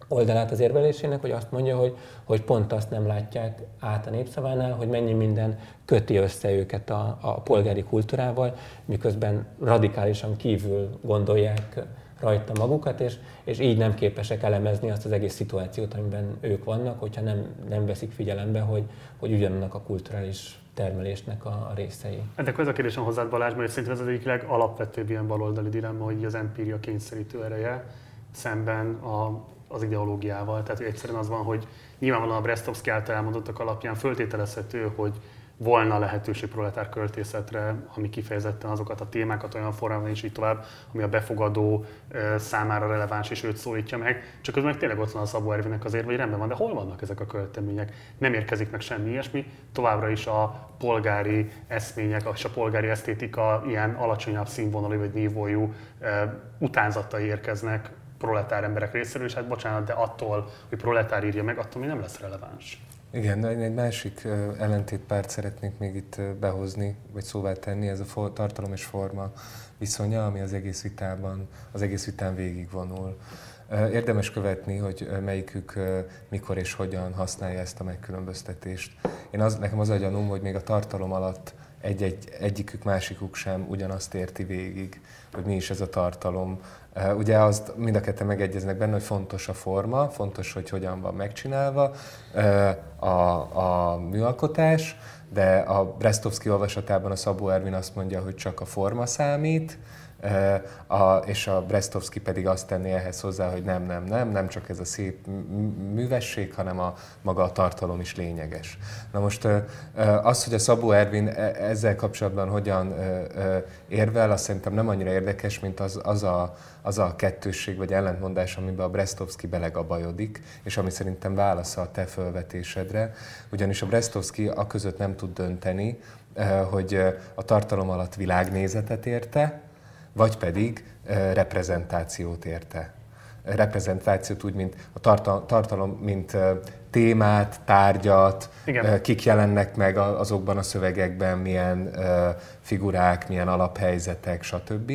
oldalát az érvelésének, hogy azt mondja, hogy, hogy pont azt nem látják át a népszavánál, hogy mennyi minden köti össze őket a, a polgári kultúrával, miközben radikálisan kívül gondolják rajta magukat, és, és így nem képesek elemezni azt az egész szituációt, amiben ők vannak, hogyha nem, nem veszik figyelembe, hogy, hogy ugyanannak a kulturális termelésnek a, a részei. De akkor ez a kérdésem hozzád, Balázs, mert szerintem ez az egyik legalapvetőbb ilyen baloldali dilemma, hogy az empíria kényszerítő ereje szemben a, az ideológiával. Tehát egyszerűen az van, hogy nyilvánvalóan a Brestovszky által elmondottak alapján föltételezhető, hogy volna lehetőség proletár költészetre, ami kifejezetten azokat a témákat olyan formában is így tovább, ami a befogadó számára releváns és őt szólítja meg. Csak az meg tényleg ott van a Szabó Ervinnek azért, hogy rendben van, de hol vannak ezek a költemények? Nem érkezik meg semmi ilyesmi, továbbra is a polgári eszmények és a polgári esztétika ilyen alacsonyabb színvonalú vagy nívójú utánzatai érkeznek proletár emberek részéről, és hát bocsánat, de attól, hogy proletár írja meg, attól még nem lesz releváns. Igen, egy másik ellentétpárt szeretnék még itt behozni, vagy szóvá tenni, ez a tartalom és forma viszonya, ami az egész vitában, az egész vitán végigvonul. Érdemes követni, hogy melyikük mikor és hogyan használja ezt a megkülönböztetést. Én az, nekem az a gyanúm, hogy még a tartalom alatt egy-egy, egyikük, másikuk sem ugyanazt érti végig, hogy mi is ez a tartalom. Ugye azt mind a ketten megegyeznek benne, hogy fontos a forma, fontos, hogy hogyan van megcsinálva a, a műalkotás, de a Brestovszky olvasatában a Szabó Ervin azt mondja, hogy csak a forma számít, A, és a Brestovszky pedig azt tenné ehhez hozzá, hogy nem, nem, nem, nem csak ez a szép művesség, hanem a maga a tartalom is lényeges. Na most az, hogy a Szabó Ervin ezzel kapcsolatban hogyan érvel, azt szerintem nem annyira érdekes, mint az, az, a, az a kettősség vagy ellentmondás, amiben a Brestovszky belegabajodik, és ami szerintem válasza a te felvetésedre, ugyanis a Brestovszky a között nem tud dönteni, hogy a tartalom alatt világnézetet érte, vagy pedig uh, reprezentációt érte. Reprezentációt úgy, mint a tartal- tartalom, mint uh, témát, tárgyat, uh, kik jelennek meg azokban a szövegekben, milyen uh, figurák, milyen alaphelyzetek, stb.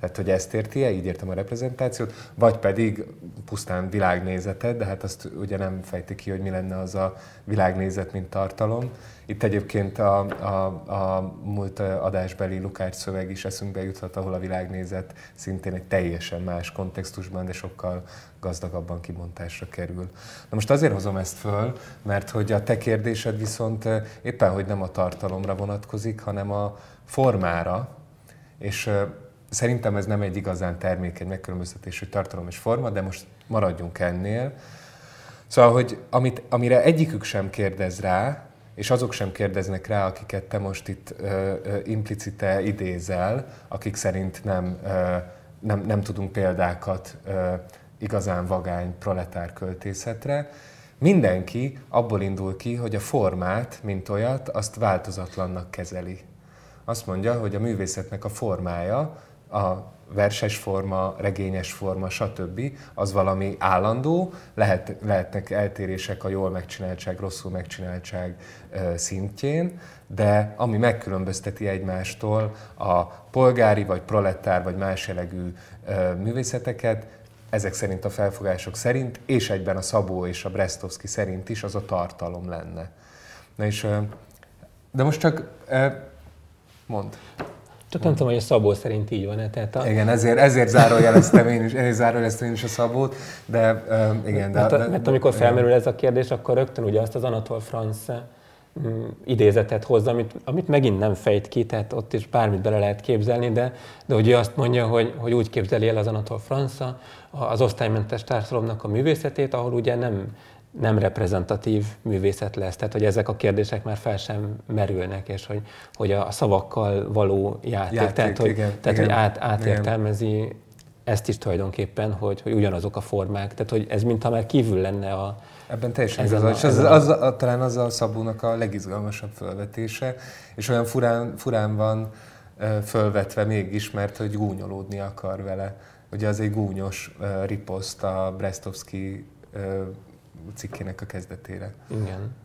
Tehát, hogy ezt érti-e, így értem a reprezentációt, vagy pedig pusztán világnézetet, de hát azt ugye nem fejti ki, hogy mi lenne az a világnézet, mint tartalom. Itt egyébként a, a, a múlt adásbeli Lukács szöveg is eszünkbe juthat, ahol a világnézet szintén egy teljesen más kontextusban, de sokkal gazdagabban kibontásra kerül. Na most azért hozom ezt föl, mert hogy a te kérdésed viszont éppen, hogy nem a tartalomra vonatkozik, hanem a formára, és szerintem ez nem egy igazán termékeny megkülönböztetés, hogy tartalom és forma, de most maradjunk ennél. Szóval, hogy amit, amire egyikük sem kérdez rá, és azok sem kérdeznek rá, akiket te most itt ö, ö, implicite idézel, akik szerint nem, ö, nem, nem tudunk példákat ö, igazán vagány proletár költészetre, Mindenki abból indul ki, hogy a formát, mint olyat, azt változatlannak kezeli. Azt mondja, hogy a művészetnek a formája, a verses forma, regényes forma, stb. Az valami állandó, lehet, lehetnek eltérések a jól megcsináltság, rosszul megcsináltság szintjén, de ami megkülönbözteti egymástól a polgári, vagy proletár, vagy más jellegű művészeteket, ezek szerint a felfogások szerint, és egyben a Szabó és a Brestovszky szerint is, az a tartalom lenne. Na és, de most csak mondd. Csak nem tudom, hogy a Szabó szerint így van-e. Tehát a... Igen, ezért, ezért zárójeleztem én is, ezért zárójeleztem én is a Szabót, de uh, igen. De, mert, de, mert amikor felmerül ez a kérdés, akkor rögtön ugye azt az Anatole France idézetet hozza, amit, amit megint nem fejt ki, tehát ott is bármit bele lehet képzelni, de, de ugye azt mondja, hogy, hogy úgy képzeli el az Anatole France az osztálymentes társadalomnak a művészetét, ahol ugye nem, nem reprezentatív művészet lesz. Tehát, hogy ezek a kérdések már fel sem merülnek, és hogy, hogy a szavakkal való játék, játék tehát, hogy, igen, tehát igen, hogy át, átértelmezi igen. Ezt is tulajdonképpen, hogy, hogy ugyanazok a formák, tehát hogy ez mintha már kívül lenne a... Ebben teljesen igazad, és az, az, az, a, talán az a Szabónak a legizgalmasabb fölvetése, és olyan furán, furán van fölvetve mégis, mert hogy gúnyolódni akar vele. Ugye az egy gúnyos riposzt a Brestovszky cikkének a kezdetére. Igen.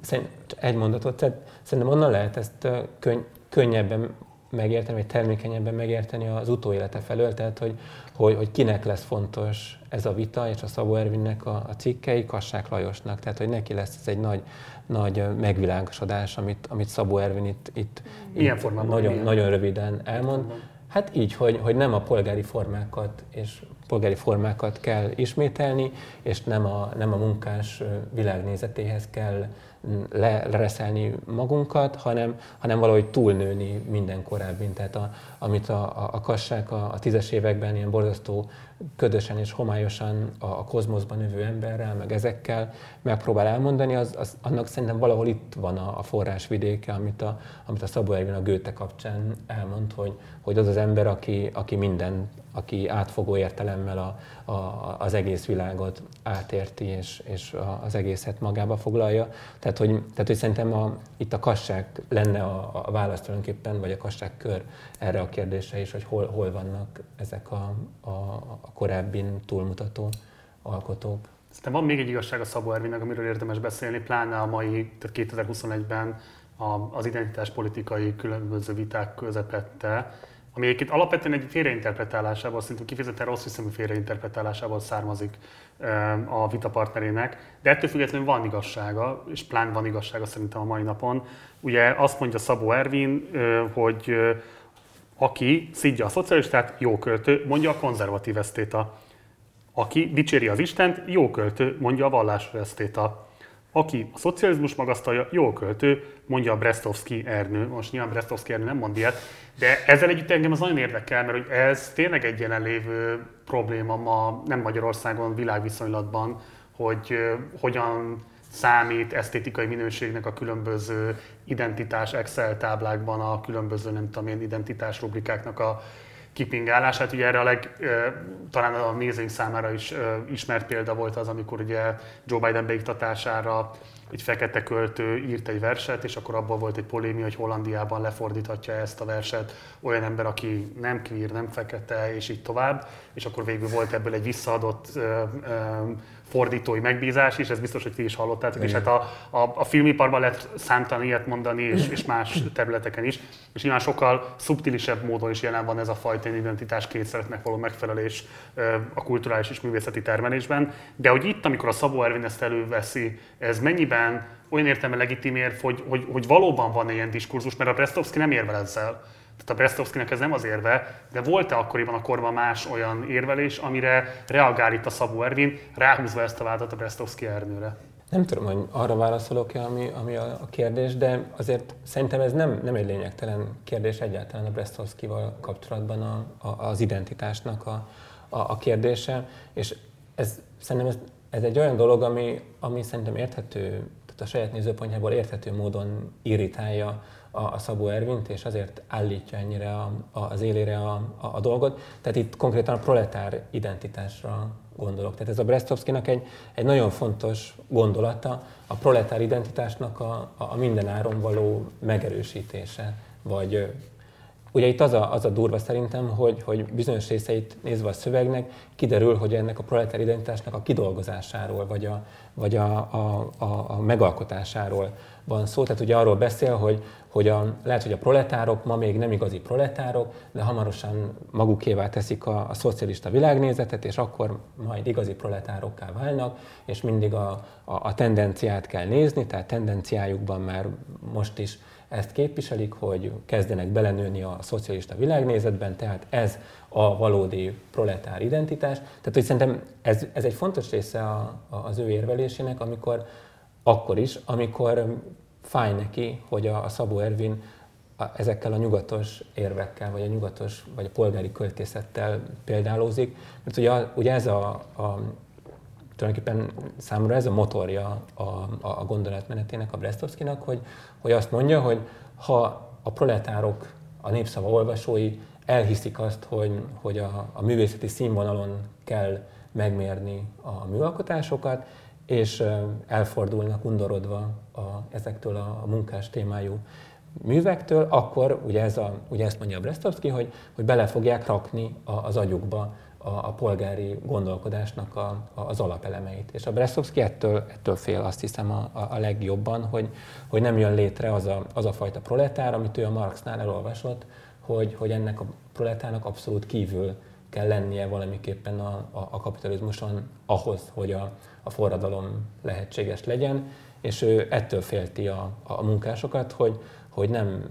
Szerint, egy mondatot, szerintem onnan lehet ezt könny- könnyebben megérteni, vagy termékenyebben megérteni az utóélete felől, tehát hogy, hogy, hogy kinek lesz fontos ez a vita, és a Szabó Ervinnek a, a cikkei Kassák Lajosnak, tehát hogy neki lesz ez egy nagy, nagy megvilágosodás, amit, amit Szabó Ervin itt, itt, itt nagyon, nagyon röviden elmond. Hát így, hogy, hogy nem a polgári formákat és polgári formákat kell ismételni, és nem a, nem a munkás világnézetéhez kell lereszelni magunkat, hanem, hanem valahogy túlnőni minden korábbin. Tehát a, amit a, a Kassák a, a tízes években ilyen borzasztó ködösen és homályosan a, a kozmoszban növő emberrel, meg ezekkel megpróbál elmondani, az, az, annak szerintem valahol itt van a, a forrásvidéke, amit a, amit a Szabó Ervin a Goethe kapcsán elmond, hogy, hogy az az ember, aki, aki minden, aki átfogó értelemmel a, a, az egész világot átérti, és, és a, az egészet magába foglalja. Tehát, hogy, tehát, hogy szerintem a, itt a Kassák lenne a, a válasz tulajdonképpen, vagy a Kassák kör erre a kérdésre is, hogy hol, hol vannak ezek a, a, a korábbin túlmutató alkotók. Szerintem van még egy igazság a Szabó Ervinnek, amiről érdemes beszélni, pláne a mai, tehát kétezer-huszonegyben a, az identitáspolitikai különböző viták közepette, ami egyébként alapvetően egy félreinterpretálásából, szerintem kifejezetten rossz hiszemű félreinterpretálásából származik a vita partnerének, de ettől függetlenül van igazsága, és plán van igazsága szerintem a mai napon. Ugye azt mondja Szabó Ervin, hogy aki szidja a szocialistát, jó költő, mondja a konzervatív esztéta. Aki dicséri az Istent, jó költő, mondja a vallásos esztéta. Aki a szocializmus magasztalja, jó költő, mondja a Brestovszky Ernő. Most nyilván Brestovszky Ernő nem mond ilyet, de ezzel együtt engem az nagyon érdekel, mert hogy ez tényleg egy jelenlévő probléma ma, nem Magyarországon, világviszonylatban, hogy uh, hogyan számít esztétikai minőségnek a különböző identitás Excel táblákban, a különböző nem tudom én identitás rubrikáknak a kipingálását. Ugye erre a leg, talán a nézőink számára is ismert példa volt az, amikor ugye Joe Biden beiktatására egy fekete költő írt egy verset, és akkor abból volt egy polémia, hogy Hollandiában lefordíthatja ezt a verset olyan ember, aki nem queer, nem fekete, és így tovább. És akkor végül volt ebből egy visszaadott fordítói megbízás is, ez biztos, hogy ti is hallottátok, és hát a, a, a filmiparban lehet számtalan ilyet mondani, és, és más területeken is, és nyilván sokkal szubtilisebb módon is jelen van ez a fajta identitás kényszeretnek való megfelelés a kulturális és művészeti termelésben, de hogy itt, amikor a Szabó Ervin ezt előveszi, ez mennyiben olyan értelme legitim ér, hogy, hogy, hogy valóban van ilyen diskurzus, mert a Brestovszky nem érvel ezzel. Tehát a Brestovszkynek ez nem az érve, de volt-e akkoriban a korban más olyan érvelés, amire reagál itt a Szabó Ervin, ráhúzva ezt a vádat a Brestovszky Ernőre? Nem tudom, hogy arra válaszolok-e, ami, ami a kérdés, de azért szerintem ez nem, nem egy lényegtelen kérdés egyáltalán a Brestovszkyval kapcsolatban a, a, az identitásnak a, a, a kérdése, és ez, szerintem ez, ez egy olyan dolog, ami, ami szerintem érthető, tehát a saját nézőpontjából érthető módon irritálja a Szabó Ervint, és azért állítja ennyire a, a, az élére a, a, a dolgot. Tehát itt konkrétan a proletár identitásra gondolok. Tehát ez a Brestovszkynak egy, egy nagyon fontos gondolata, a proletár identitásnak a, a mindenáron való megerősítése. Vagy, ugye itt az a, az a durva szerintem, hogy, hogy bizonyos részeit nézve a szövegnek kiderül, hogy ennek a proletár identitásnak a kidolgozásáról, vagy a, vagy a, a, a, a megalkotásáról van szó. Tehát ugye arról beszél, hogy, hogy a, lehet, hogy a proletárok ma még nem igazi proletárok, de hamarosan magukévá teszik a, a szocialista világnézetet, és akkor majd igazi proletárokká válnak, és mindig a, a, a tendenciát kell nézni, tehát tendenciájukban már most is ezt képviselik, hogy kezdenek belenőni a szocialista világnézetben, tehát ez a valódi proletár identitás. Tehát hogy szerintem ez, ez egy fontos része a, a, az ő érvelésének, amikor akkor is, amikor fáj neki, hogy a, a Szabó Ervin a, ezekkel a nyugatos érvekkel, vagy a nyugatos, vagy a polgári költészettel példálózik. Mert ugye, ugye ez a, a tulajdonképpen számomra ez a motorja a, a, a gondolatmenetének, a Brestovszkynak, hogy, hogy azt mondja, hogy ha a proletárok, a Népszava olvasói elhiszik azt, hogy, hogy a, a művészeti színvonalon kell megmérni a műalkotásokat, és elfordulnak undorodva a, ezektől a, a munkás témájú művektől, akkor ugye, ez a, ugye ezt mondja a Brestovszky, hogy, hogy bele fogják rakni a, az agyukba a, a polgári gondolkodásnak a, a, az alapelemeit. És a Brestovszky ettől, ettől fél, azt hiszem, a, a legjobban, hogy, hogy nem jön létre az a, az a fajta proletár, amit ő a Marxnál elolvasott, hogy, hogy ennek a proletárnak abszolút kívül kell lennie valamiképpen a, a, a kapitalizmuson ahhoz, hogy a, a forradalom lehetséges legyen, és ő ettől félti a, a munkásokat, hogy, hogy nem,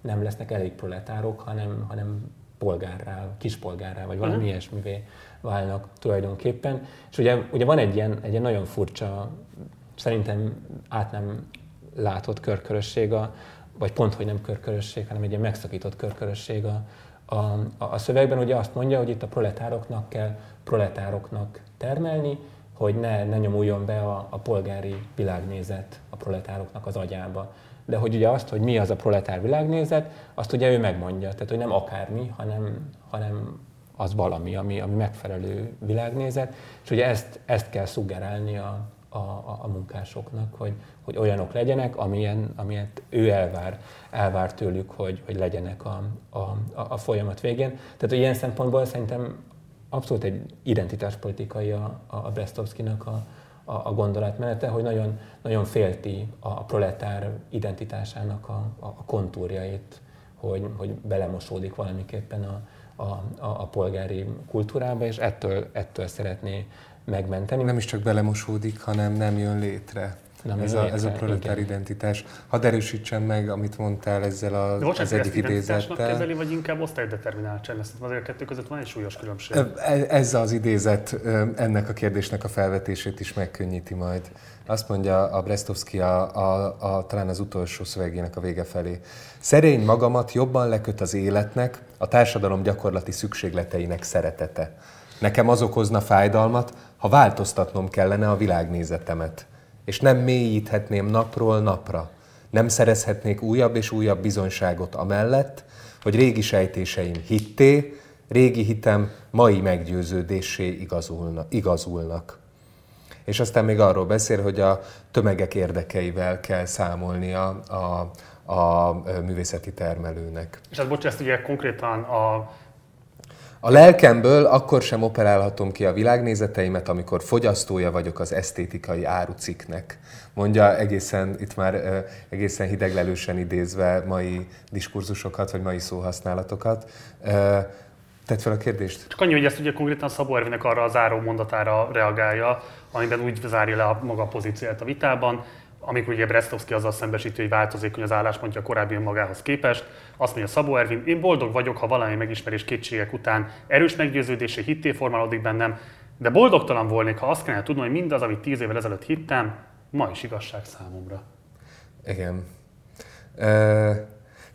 nem lesznek elég proletárok, hanem, hanem polgárrá, kispolgárrá, vagy valami mm. ilyesmivé válnak tulajdonképpen. És ugye, ugye van egy ilyen, egy ilyen nagyon furcsa, szerintem át nem látott körkörösség, a, vagy pont, hogy nem körkörösség, hanem egy ilyen megszakított körkörösség a, A, a szövegben. Ugye azt mondja, hogy itt a proletároknak kell proletároknak termelni, hogy ne, ne nyomuljon be a, a polgári világnézet a proletároknak az agyába. De hogy ugye azt, hogy mi az a proletár világnézet, azt ugye ő megmondja. Tehát, hogy nem akármi, hanem, hanem az valami, ami, ami megfelelő világnézet. És ugye ezt, ezt kell szuggerálni a, a, a munkásoknak, hogy, hogy olyanok legyenek, amilyen, amilyet ő elvár, elvár tőlük, hogy, hogy legyenek a, a, a folyamat végén. Tehát ilyen szempontból szerintem abszolút egy identitáspolitikai a, a Brestovszkynak a, a, a gondolatmenete, hogy nagyon, nagyon félti a proletár identitásának a, a kontúrjait, hogy, hogy belemosódik valamiképpen a, a, a polgári kultúrába, és ettől, ettől szeretné megmenteni. Nem is csak belemosódik, hanem nem jön létre. Nem ez, jön a, létre. Ez a proletár identitás. Hadd erősítsen meg, amit mondtál ezzel a, jó, az egyik idézettel. Kezeli, vagy inkább osztálydetermináltság? Azért a kettő között van egy súlyos különbség. Ez az idézet ennek a kérdésnek a felvetését is megkönnyíti majd. Azt mondja a Brestovszky a, a, a, talán az utolsó szövegének a vége felé. Szerény magamat jobban leköt az életnek, a társadalom gyakorlati szükségleteinek szeretete. Nekem az okozna fájdalmat, ha változtatnom kellene a világnézetemet, és nem mélyíthetném napról napra, nem szerezhetnék újabb és újabb bizonyságot amellett, hogy régi sejtéseim hitté, régi hitem mai meggyőződéssé igazulna, igazulnak. És aztán még arról beszél, hogy a tömegek érdekeivel kell számolnia a, a művészeti termelőnek. És hát bocs, ezt ugye konkrétan a... A lelkemből akkor sem operálhatom ki a világnézeteimet, amikor fogyasztója vagyok az esztétikai árucikknek. Mondja egészen, itt már egészen hideglelősen idézve mai diskurzusokat, vagy mai szóhasználatokat. Tedd fel a kérdést? Csak annyi, hogy ezt ugye konkrétan Szabó Ervinnek arra a záró mondatára reagálja, amiben úgy zárja le a maga pozícióját a vitában, amikor ugye Brestovszky azzal szembesíti, hogy változékony az álláspontja korábbi önmagához képest. Azt mondja Szabó Ervin, én boldog vagyok, ha valami megismerés kétségek után erős meggyőződése hitté formálódik bennem, de boldogtalan volnék, ha azt kellene tudnom, hogy mindaz, amit tíz évvel ezelőtt hittem, ma is igazság számomra. Igen. Uh,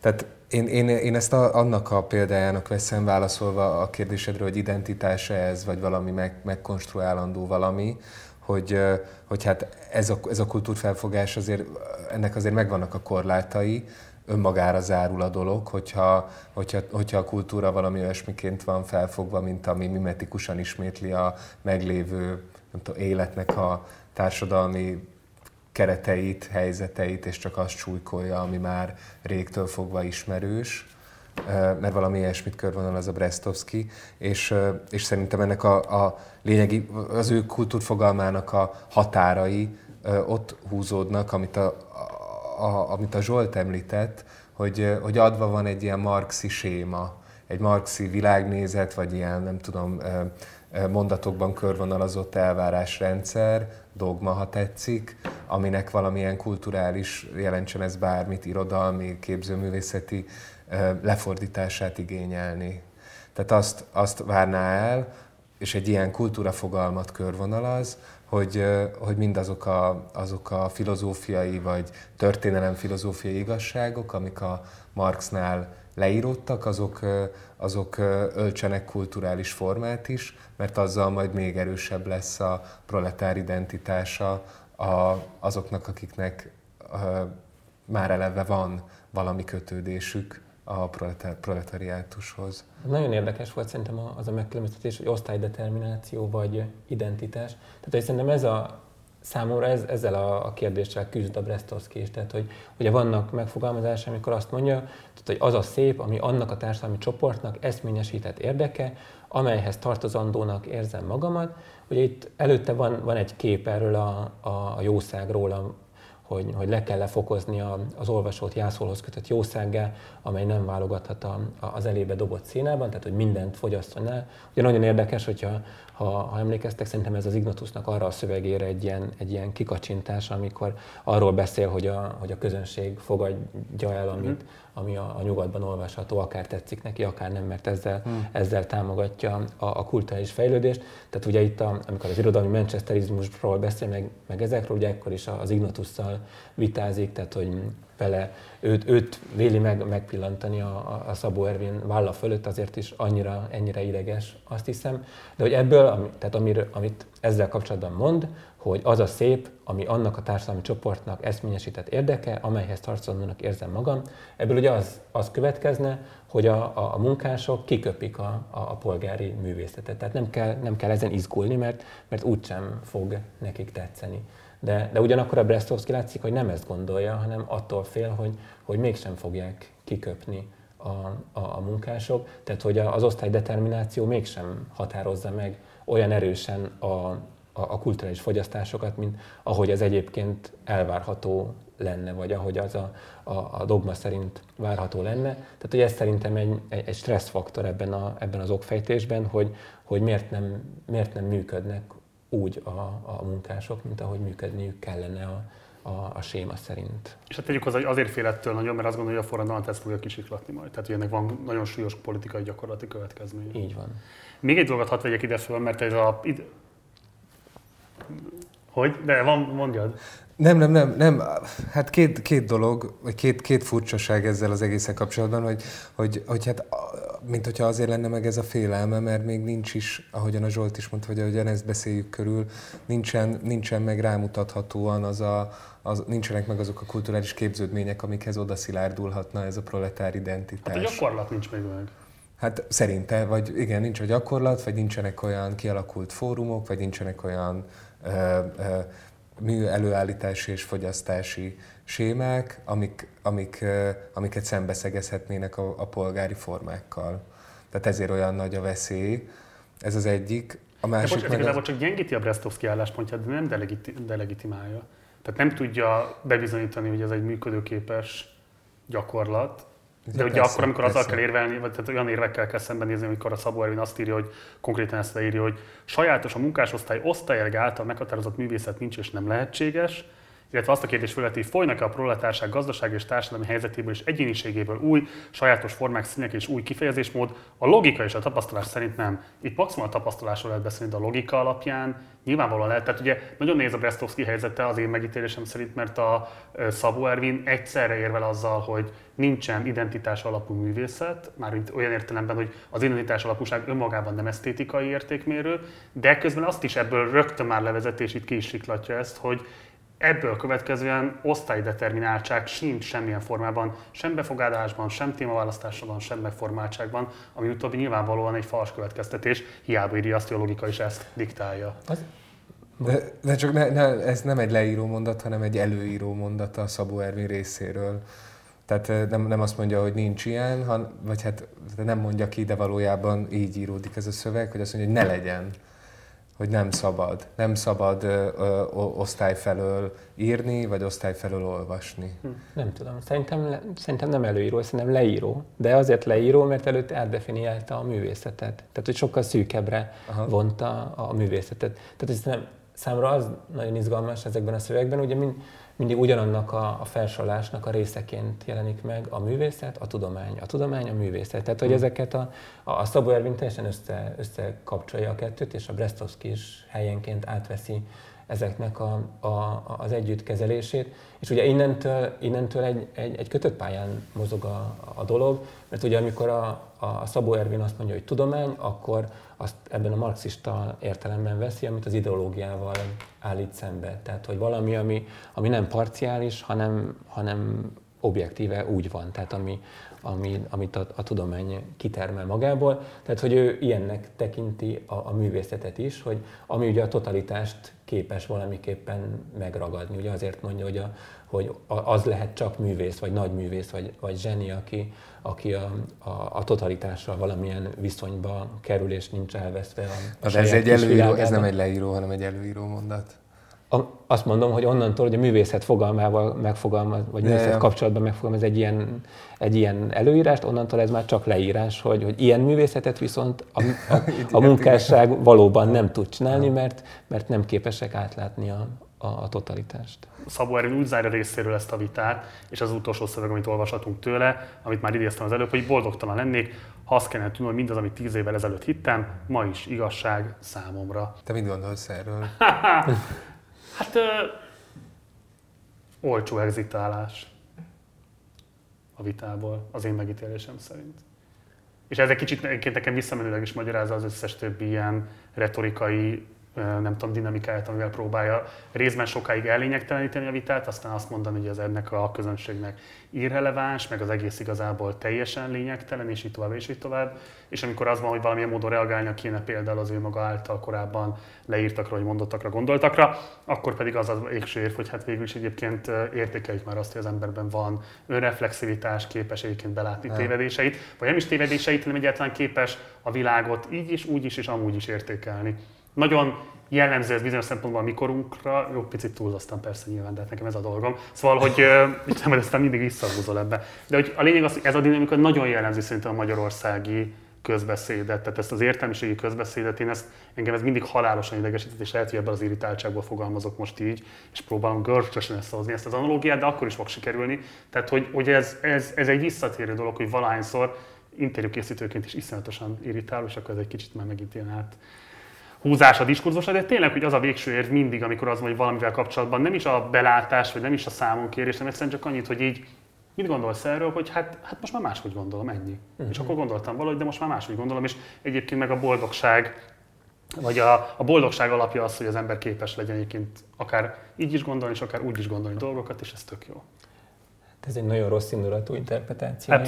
tehát én, én, én ezt a, annak a példájának veszem válaszolva a kérdésedre, hogy identitása ez, vagy valami meg, megkonstruálandó valami, Hogy, hogy hát ez a, ez a kultúrfelfogás azért, ennek azért megvannak a korlátai, önmagára zárul a dolog, hogyha, hogyha, hogyha a kultúra valami olyasmiként van felfogva, mint ami mimetikusan ismétli a meglévő nem tudom, életnek a társadalmi kereteit, helyzeteit, és csak azt súlykolja, ami már régtől fogva ismerős, mert valami ilyesmit körvonalaz a Brestovsky, és, és szerintem ennek a, a lényegi, az ő kultúrfogalmának a határai ott húzódnak, amit a, a, amit a Zsolt említett, hogy, hogy adva van egy ilyen marxi séma, egy marxi világnézet, vagy ilyen, nem tudom, mondatokban körvonalazott elvárásrendszer, dogma, ha tetszik, aminek valamilyen kulturális, jelentsen ez bármit, irodalmi, képzőművészeti lefordítását igényelni. Tehát azt, azt várná el, és egy ilyen kultúrafogalmat körvonalaz, hogy, hogy mindazok a, azok a filozófiai vagy történelemfilozófiai igazságok, amik a Marxnál leíródtak, azok, azok öltsenek kulturális formát is, mert azzal majd még erősebb lesz a proletár identitása a, azoknak, akiknek a, már eleve van valami kötődésük a proletár, proletariátushoz. Nagyon érdekes volt szerintem az a megkülönböztetés, hogy osztálydetermináció vagy identitás. Tehát hogy szerintem ez a, számomra ez, ezzel a, a kérdéssel küzd a Brestovsky is. Tehát hogy ugye vannak megfogalmazásai, amikor azt mondja, tehát, hogy az a szép, ami annak a társadalmi csoportnak eszményesített érdeke, amelyhez tartozandónak érzem magamat. Ugye itt előtte van, van egy kép erről a, a, a jószágról, a, Hogy, hogy le kell lefokozni az olvasót jászolhoz kötött jószággá, amely nem válogathat a, az elébe dobott színában, tehát hogy mindent fogyasszon el. Ugye nagyon érdekes, hogyha ha, ha emlékeztek, szerintem ez az Ignatusnak arra a szövegére egy ilyen, egy ilyen kikacsintás, amikor arról beszél, hogy a, hogy a közönség fogadja el, amit, mm-hmm. ami a, a nyugatban olvasható, akár tetszik neki, akár nem, mert ezzel, mm. ezzel támogatja a, a kulturális fejlődést. Tehát ugye itt, a, amikor az irodalmi manchesterizmusról beszél, meg, meg ezekről, ugye ekkor is az Ignatusszal vitázik, tehát hogy vele, őt, őt véli meg, megpillantani a, a Szabó Ervin válla fölött, azért is annyira, ennyire ideges, azt hiszem. De hogy ebből, tehát amir, amit ezzel kapcsolatban mond, hogy az a szép, ami annak a társadalmi csoportnak eszményesített érdeke, amelyhez tartozónak érzem magam, ebből ugye az, az következne, hogy a, a, a munkások kiköpik a, a, a polgári művészetet. Tehát nem kell, nem kell ezen izgulni, mert, mert úgysem fog nekik tetszeni. De, de ugyanakkor a Brestovsky látszik, hogy nem ezt gondolja, hanem attól fél, hogy, hogy mégsem fogják kiköpni a, a, a munkások. Tehát, hogy az osztálydetermináció mégsem határozza meg olyan erősen a, a, a kulturális fogyasztásokat, mint ahogy ez egyébként elvárható lenne, vagy ahogy az a, a, a dogma szerint várható lenne. Tehát, hogy ez szerintem egy, egy stresszfaktor ebben, a, ebben az okfejtésben, hogy, hogy miért, nem, miért nem működnek úgy a, a munkások, mint ahogy működniük kellene a, a, a séma szerint. És hát tegyük hozzá, hogy azért fél ettől nagyon, mert azt gondolja, hogy a forradalmat ezt fogja kisiklatni majd. Tehát, hogy ennek van nagyon súlyos politikai gyakorlati következménye. Így van. Még egy dolgot hadd vegyek ide föl, mert ez a... Ide... Hogy? De van, mondjad. Nem, nem, nem, nem. Hát két, két dolog, vagy két, két furcsaság ezzel az egészen kapcsolatban, hogy, hogy, hogy hát, mint hogyha azért lenne meg ez a félelme, mert még nincs is, ahogyan a Zsolt is mondta, hogy ahogyan ezt beszéljük körül, nincsen, nincsen meg rámutathatóan az a, az, nincsenek meg azok a kulturális képződmények, amikhez odaszilárdulhatna ez a proletár identitás. Hát a gyakorlat nincs még meg. Hát szerinte, vagy igen, nincs a gyakorlat, vagy nincsenek olyan kialakult fórumok, vagy nincsenek olyan... Ö, ö, mű előállítási és fogyasztási sémák, amik, amik, amiket szembeszegezhetnének a, a polgári formákkal. Tehát ezért olyan nagy a veszély. Ez az egyik. A másik de bocs, meg... Ez csak gyengíti a Brestovsky álláspontját, de nem delegiti- delegitimálja. Tehát nem tudja bebizonyítani, hogy ez egy működőképes gyakorlat. De, de ugye persze, akkor, amikor persze. Azzal kell érvelni, vagy tehát olyan érvekkel kell szembenézni, amikor a Szabó Ervin azt írja, hogy konkrétan ezt leírja, hogy sajátos a munkásosztály osztályelege által meghatározott művészet nincs és nem lehetséges, illetve azt a kérdést fölveti, hogy folynak-e a proletárság gazdasági és társadalmi helyzetéből és egyéniségéből új, sajátos formák, színek és új kifejezésmód, a logika és a tapasztalás szerint nem. Itt maximum a tapasztalásról lehet beszélni, de a logika alapján nyilvánvalóan lehet. Tehát ugye nagyon nehéz a Brestovsky helyzete az én megítélésem szerint, mert a Szabó Ervin egyszerre érvel azzal, hogy nincsen identitás alapú művészet, mármint olyan értelemben, hogy az identitás alapúság önmagában nem esztétikai értékmérő, de közben azt is ebből rögtön már levezetés, itt ki is siklatja ezt, hogy Ebből következően osztálydetermináltság sincs semmilyen formában, sem befogadásban, sem témaválasztásban, sem megformáltságban, ami utóbbi nyilvánvalóan egy fals következtetés, hiába írja azt, hogy a logika is ezt diktálja. De, de csak ne, ne, ez nem egy leíró mondat, hanem egy előíró mondat a Szabó Ervin részéről. Tehát nem, nem azt mondja, hogy nincs ilyen, han, vagy hát nem mondja ki, de valójában így íródik ez a szöveg, hogy azt mondja, hogy ne legyen. Hogy nem szabad. Nem szabad ö, ö, osztály felől írni, vagy osztály felől olvasni. Nem tudom. Szerintem, le, szerintem nem előíró, szerintem leíró. De azért leíró, mert előtt átdefiniálta a művészetet. Tehát, hogy sokkal szűkebbre Aha. vonta a művészetet. Tehát nem, számra az nagyon izgalmas ezekben a szövegben, ugye mind, mindig ugyanannak a, a felsorolásnak a részeként jelenik meg a művészet, a tudomány, a tudomány, a művészet. Tehát, hogy ezeket a, a Szabó Ervin teljesen össze, összekapcsolja a kettőt, és a Brestovsky is helyenként átveszi ezeknek a, a, az együttkezelését. És ugye innentől, innentől egy, egy, egy kötött pályán mozog a, a dolog, mert ugye amikor a, a Szabó Ervin azt mondja, hogy tudomány, akkor azt ebben a marxista értelemben veszi, amit az ideológiával állít szembe. Tehát, hogy valami, ami, ami nem parciális, hanem, hanem objektíve úgy van, tehát ami, ami, amit a, a tudomány kitermel magából. Tehát, hogy ő ilyennek tekinti a, a művészetet is, hogy ami ugye a totalitást képes valamiképpen megragadni. Ugye azért mondja, hogy, a, hogy az lehet csak művész, vagy nagy művész, vagy, vagy zseni, aki, aki a, a, a totalitással valamilyen viszonyba kerül, és nincs elveszve a, a saját egy előíró, világában. Ez nem egy leíró, hanem egy előíró mondat. Azt mondom, hogy onnantól, hogy a művészet fogalmával megfogalmaz, vagy művészet kapcsolatban megfogalmaz egy ilyen, egy ilyen előírást, onnantól ez már csak leírás, hogy, hogy ilyen művészetet viszont a, a, a munkásság valóban nem tud csinálni, mert, mert nem képesek átlátni a, a, a totalitást. Szabó Ervin úgy zárja részéről ezt a vitát, és az utolsó szöveg, amit olvashatunk tőle, amit már idéztem az előbb, hogy boldogtalan lennék, ha azt kellene tudnom, hogy mindaz, amit tíz évvel ezelőtt hittem, ma is igazság számomra. Te mit gondolsz erről? Hát ö, olcsó exitálás a vitából, az én megítélésem szerint. És ez egy kicsit nekem visszamenőleg is magyarázza az összes többi ilyen retorikai, nem tudom, dinamikáját, amivel próbálja részben sokáig ellényegteleníteni a vitát, aztán azt mondani, hogy ez ennek a közönségnek irreleváns, meg az egész igazából teljesen lényegtelen, és így tovább, és így tovább. És amikor az van, hogy valamilyen módon reagálnia kéne például az ő maga által korábban leírtakra, vagy mondottakra, gondoltakra, akkor pedig az az végső érv, hogy hát végül is egyébként értékeljük már azt, hogy az emberben van önreflexivitás, képes egyébként belátni nem. tévedéseit, vagy nem is tévedéseit, hanem egyáltalán képes a világot így is, úgy is, és amúgy is értékelni. Nagyon jellemző ez bizonyos szempontból a mikorunkra, jó, picit túlzasztam persze nyilván, de hát nekem ez a dolgom. Szóval, hogy nem, hogy aztán mindig visszahúzol ebbe. De hogy a lényeg az, hogy ez a dinamika nagyon jellemző szerintem a magyarországi közbeszédet, tehát ezt az értelmiségi közbeszédet, én ezt, engem ez mindig halálosan idegesített, és lehet, hogy ebben az irritáltságból fogalmazok most így, és próbálom görcsösen összehozni ezt az analógiát, de akkor is fog sikerülni. Tehát, hogy, hogy ez, ez, ez egy visszatérő dolog, hogy valahányszor interjúkészítőként is iszonyatosan irritál, és akkor ez egy kicsit már megint ilyen át húzás a diskurzusra, de tényleg, hogy az a végső érv mindig, amikor az van, hogy valamivel kapcsolatban nem is a belátás, vagy nem is a számonkérés, hanem egyszerűen csak annyit, hogy így mit gondolsz erről, hogy hát, hát most már máshogy gondolom, ennyi. Uh-huh. És akkor gondoltam valahogy, de most már máshogy gondolom, és egyébként meg a boldogság, vagy a, a boldogság alapja az, hogy az ember képes legyen egyébként akár így is gondolni, és akár úgy is gondolni dolgokat, és ez tök jó. Ez egy nagyon rossz indulatú interpretációja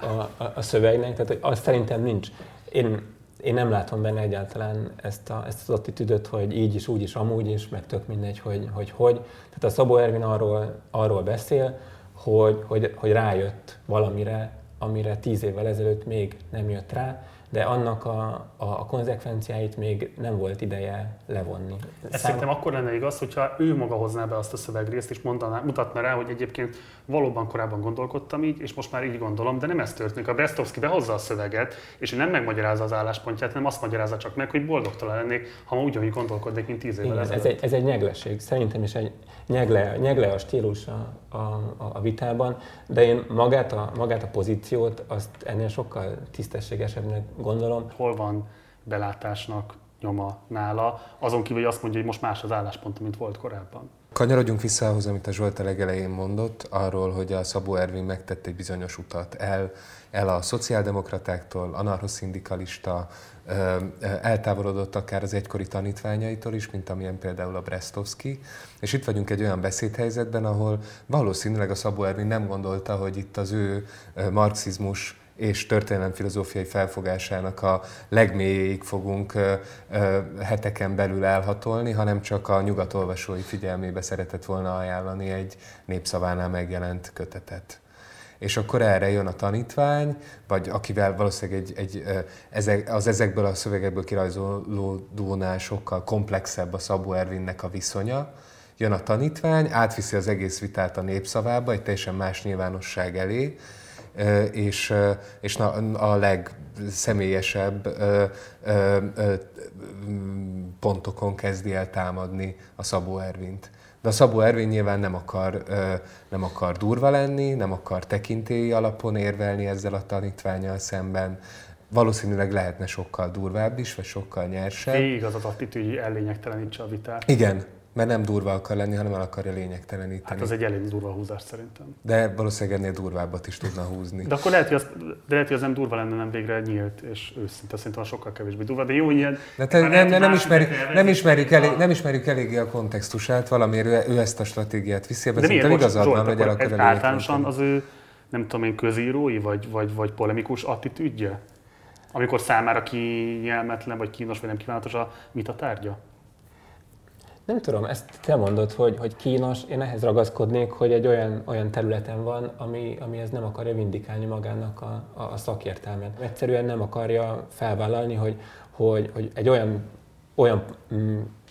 a, a, a szövegnek, tehát hogy azt szerintem nincs. Én Én nem látom benne egyáltalán ezt, a, ezt az attitűdöt, hogy így is, úgy is, amúgy is, meg tök mindegy, hogy hogy. hogy. Tehát a Szabó Ervin arról, arról beszél, hogy, hogy, hogy rájött valamire, amire tíz évvel ezelőtt még nem jött rá, de annak a, a, a konzekvenciáit még nem volt ideje levonni. Ez Szám... szerintem akkor lenne igaz, hogyha ő maga hozná be azt a szövegrészt, és mondaná, mutatna rá, hogy egyébként valóban korábban gondolkodtam így, és most már így gondolom, de nem ez történik. A Brestovsky behozza a szöveget, és ő nem megmagyarázza az álláspontját, nem azt magyarázza csak meg, hogy boldogtalan lennék, ha ma ugyanúgy gondolkodnék, mint tíz évvel ezelőtt. Ez egy, ez egy nyegleség, szerintem is egy nyegle, nyegle a stílus a, a, a vitában, de én magát a, magát a pozíciót azt ennél sokkal tisztességesebbnek gondolom. Hol van belátásnak nyoma nála, azon kívül, hogy azt mondja, hogy most más az álláspontom, mint volt korábban. Kanyarodjunk vissza ahhoz, amit a Zsolt a legelején mondott, arról, hogy a Szabó Ervin megtett egy bizonyos utat el, el a szociáldemokratáktól, anarchoszindikalista, eltávolodott akár az egykori tanítványaitól is, mint amilyen például a Brestovszky. És itt vagyunk egy olyan beszédhelyzetben, ahol valószínűleg a Szabó Ervin nem gondolta, hogy itt az ő marxizmus és történelemfilozófiai felfogásának a legmélyéig fogunk ö, ö, heteken belül elhatolni, hanem csak a nyugat olvasói figyelmébe szeretett volna ajánlani egy Népszavánál megjelent kötetet. És akkor erre jön a tanítvány, vagy akivel valószínűleg egy, egy, ezek, az ezekből a szövegekből kirajzolódónál sokkal komplexebb a Szabó Ervinnek a viszonya. Jön a tanítvány, átviszi az egész vitát a Népszavába, egy teljesen más nyilvánosság elé, és, és a legszemélyesebb pontokon kezdi el támadni a Szabó Ervint. De a Szabó Ervin nyilván nem akar, nem akar durva lenni, nem akar tekintélyi alapon érvelni ezzel a tanítvánnyal szemben. Valószínűleg lehetne sokkal durvább is, vagy sokkal nyersebb. Végig az az attitűd, hogy ellényegtelenítse a vitát. Igen. Mert nem durva akar lenni, hanem el akarja lényegteleníteni. Hát az egy elég durva húzás szerintem. De valószínűleg ennél durvábbat is tudna húzni. De akkor lehet, hogy az, de lehet, hogy az nem durva lenne, nem végre nyílt és őszinte. Szerintem sokkal kevésbé durva, de jó ilyen... De te, nem, lehet, nem, nem, ismerjük, nem, ismerjük elég, nem ismerjük eléggé a kontextusát, valamiért ő, ő ezt a stratégiát viszi. De miért? Igazad van, hogy el akar általánosan az ő, nem tudom én, közírói vagy, vagy, vagy polemikus attitűdje? Amikor számára kinyelmetlen, vagy kínos, vagy nem kívánatos a vita tárgya? Nem tudom, ezt te mondod, hogy, hogy kínos, én ehhez ragaszkodnék, hogy egy olyan, olyan területen van, ami, ami ez nem akarja vindikálni magának a, a, a szakértelmet. Egyszerűen nem akarja felvállalni, hogy, hogy, hogy egy olyan, olyan m-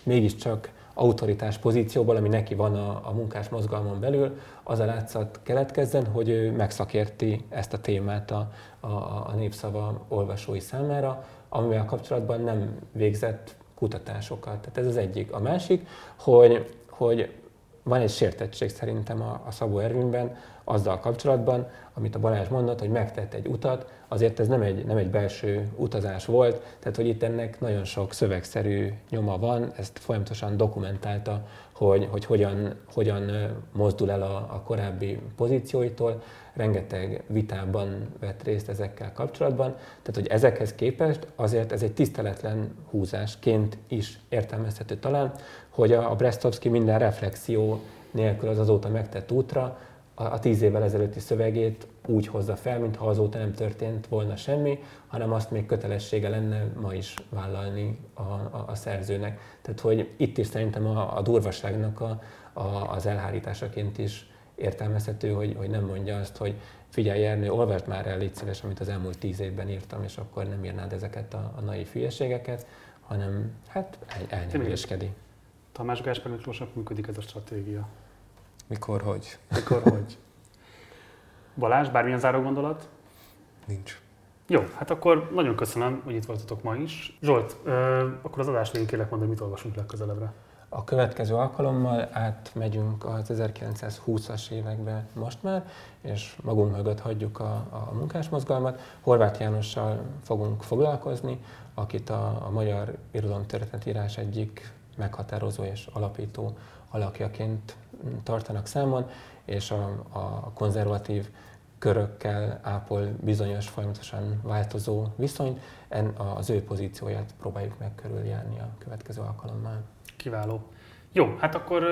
mégiscsak autoritás pozícióból, ami neki van a, a munkás mozgalmon belül, az a látszat keletkezzen, hogy ő megszakérti ezt a témát a, a, a Népszava olvasói számára, amivel kapcsolatban nem végzett kutatásokat. Tehát ez az egyik. A másik, hogy, hogy van egy sértettség szerintem a, a Szabó Ervinben azzal kapcsolatban, amit a Balázs mondott, hogy megtett egy utat, azért ez nem egy, nem egy belső utazás volt, tehát hogy itt ennek nagyon sok szövegszerű nyoma van, ezt folyamatosan dokumentálta, hogy, hogy hogyan, hogyan mozdul el a, a korábbi pozícióitól, rengeteg vitában vett részt ezekkel kapcsolatban, tehát hogy ezekhez képest azért ez egy tiszteletlen húzásként is értelmezhető talán, hogy a, a Brestovszky minden reflexió nélkül az azóta megtett útra a, a tíz évvel ezelőtti szövegét úgy hozza fel, mintha azóta nem történt volna semmi, hanem azt még kötelessége lenne ma is vállalni a, a, a szerzőnek. Tehát hogy itt is szerintem a, a durvaságnak a, a, az elhárításaként is értelmezhető, hogy, hogy nem mondja azt, hogy figyelj Ernő, olvasd már el, légy szíves, amit az elmúlt tíz évben írtam, és akkor nem írnád ezeket a, a naív hülyeségeket, hanem hát el, elnyelvéskedik. Tamás Gáspár Miklósnak működik ez a stratégia. Mikor, hogy? Mikor, hogy? Balázs, bármilyen záró gondolat? Nincs. Jó, hát akkor nagyon köszönöm, hogy itt voltatok ma is. Zsolt, ö, akkor az adás végén kérlek mondani, mit olvasunk legközelebbre. A következő alkalommal átmegyünk az ezerkilencszázhúszas évekbe most már, és magunk mögött hagyjuk a, a munkásmozgalmat. Horváth Jánossal fogunk foglalkozni, akit a, a magyar irodalomtörténetírás egyik meghatározó és alapító alakjaként tartanak számon, és a, a konzervatív körökkel ápol bizonyos, folyamatosan változó viszony. En, az ő pozícióját próbáljuk meg körüljárni a következő alkalommal. Kiváló. Jó, hát akkor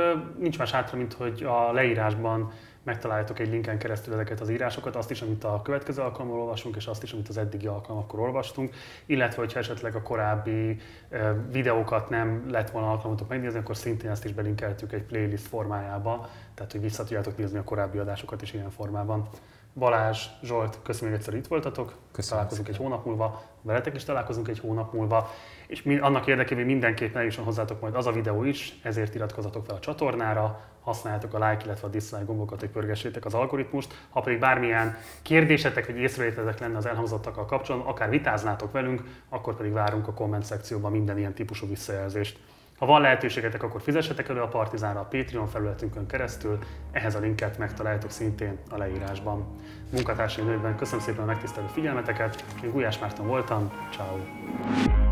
nincs más hátra, mint hogy a leírásban megtaláljátok egy linken keresztül ezeket az írásokat, azt is, amit a következő alkalommal olvasunk, és azt is, amit az eddigi alkalmakkor olvastunk, illetve, hogyha esetleg a korábbi videókat nem lett volna alkalmatok megnézni, akkor szintén ezt is belinkeltük egy playlist formájába, tehát, hogy vissza tudjátok nézni a korábbi adásokat is ilyen formában. Balázs, Zsolt, köszönöm, hogy egyszer itt voltatok. Köszönöm, találkozunk szépen. Egy hónap múlva, veletek is találkozunk egy hónap múlva, és annak érdekében mindenképpen eljusson hozzátok majd az a videó is, ezért iratkozzatok fel a csatornára, használjátok a like, illetve a dislike gombokat, hogy pörgessétek az algoritmust, ha pedig bármilyen kérdésetek vagy észrevételetek lenne az elhangzottakkal kapcsolatban, akár vitáznátok velünk, akkor pedig várunk a komment szekcióban minden ilyen típusú visszajelzést. Ha van lehetőségetek, akkor fizessetek elő a Partizánra a Patreon felületünkön keresztül, ehhez a linket megtaláljátok szintén a leírásban. Munkatársaimban köszönöm szépen a megtisztelő figyelmeteket, én Gulyás Márton voltam, ciao.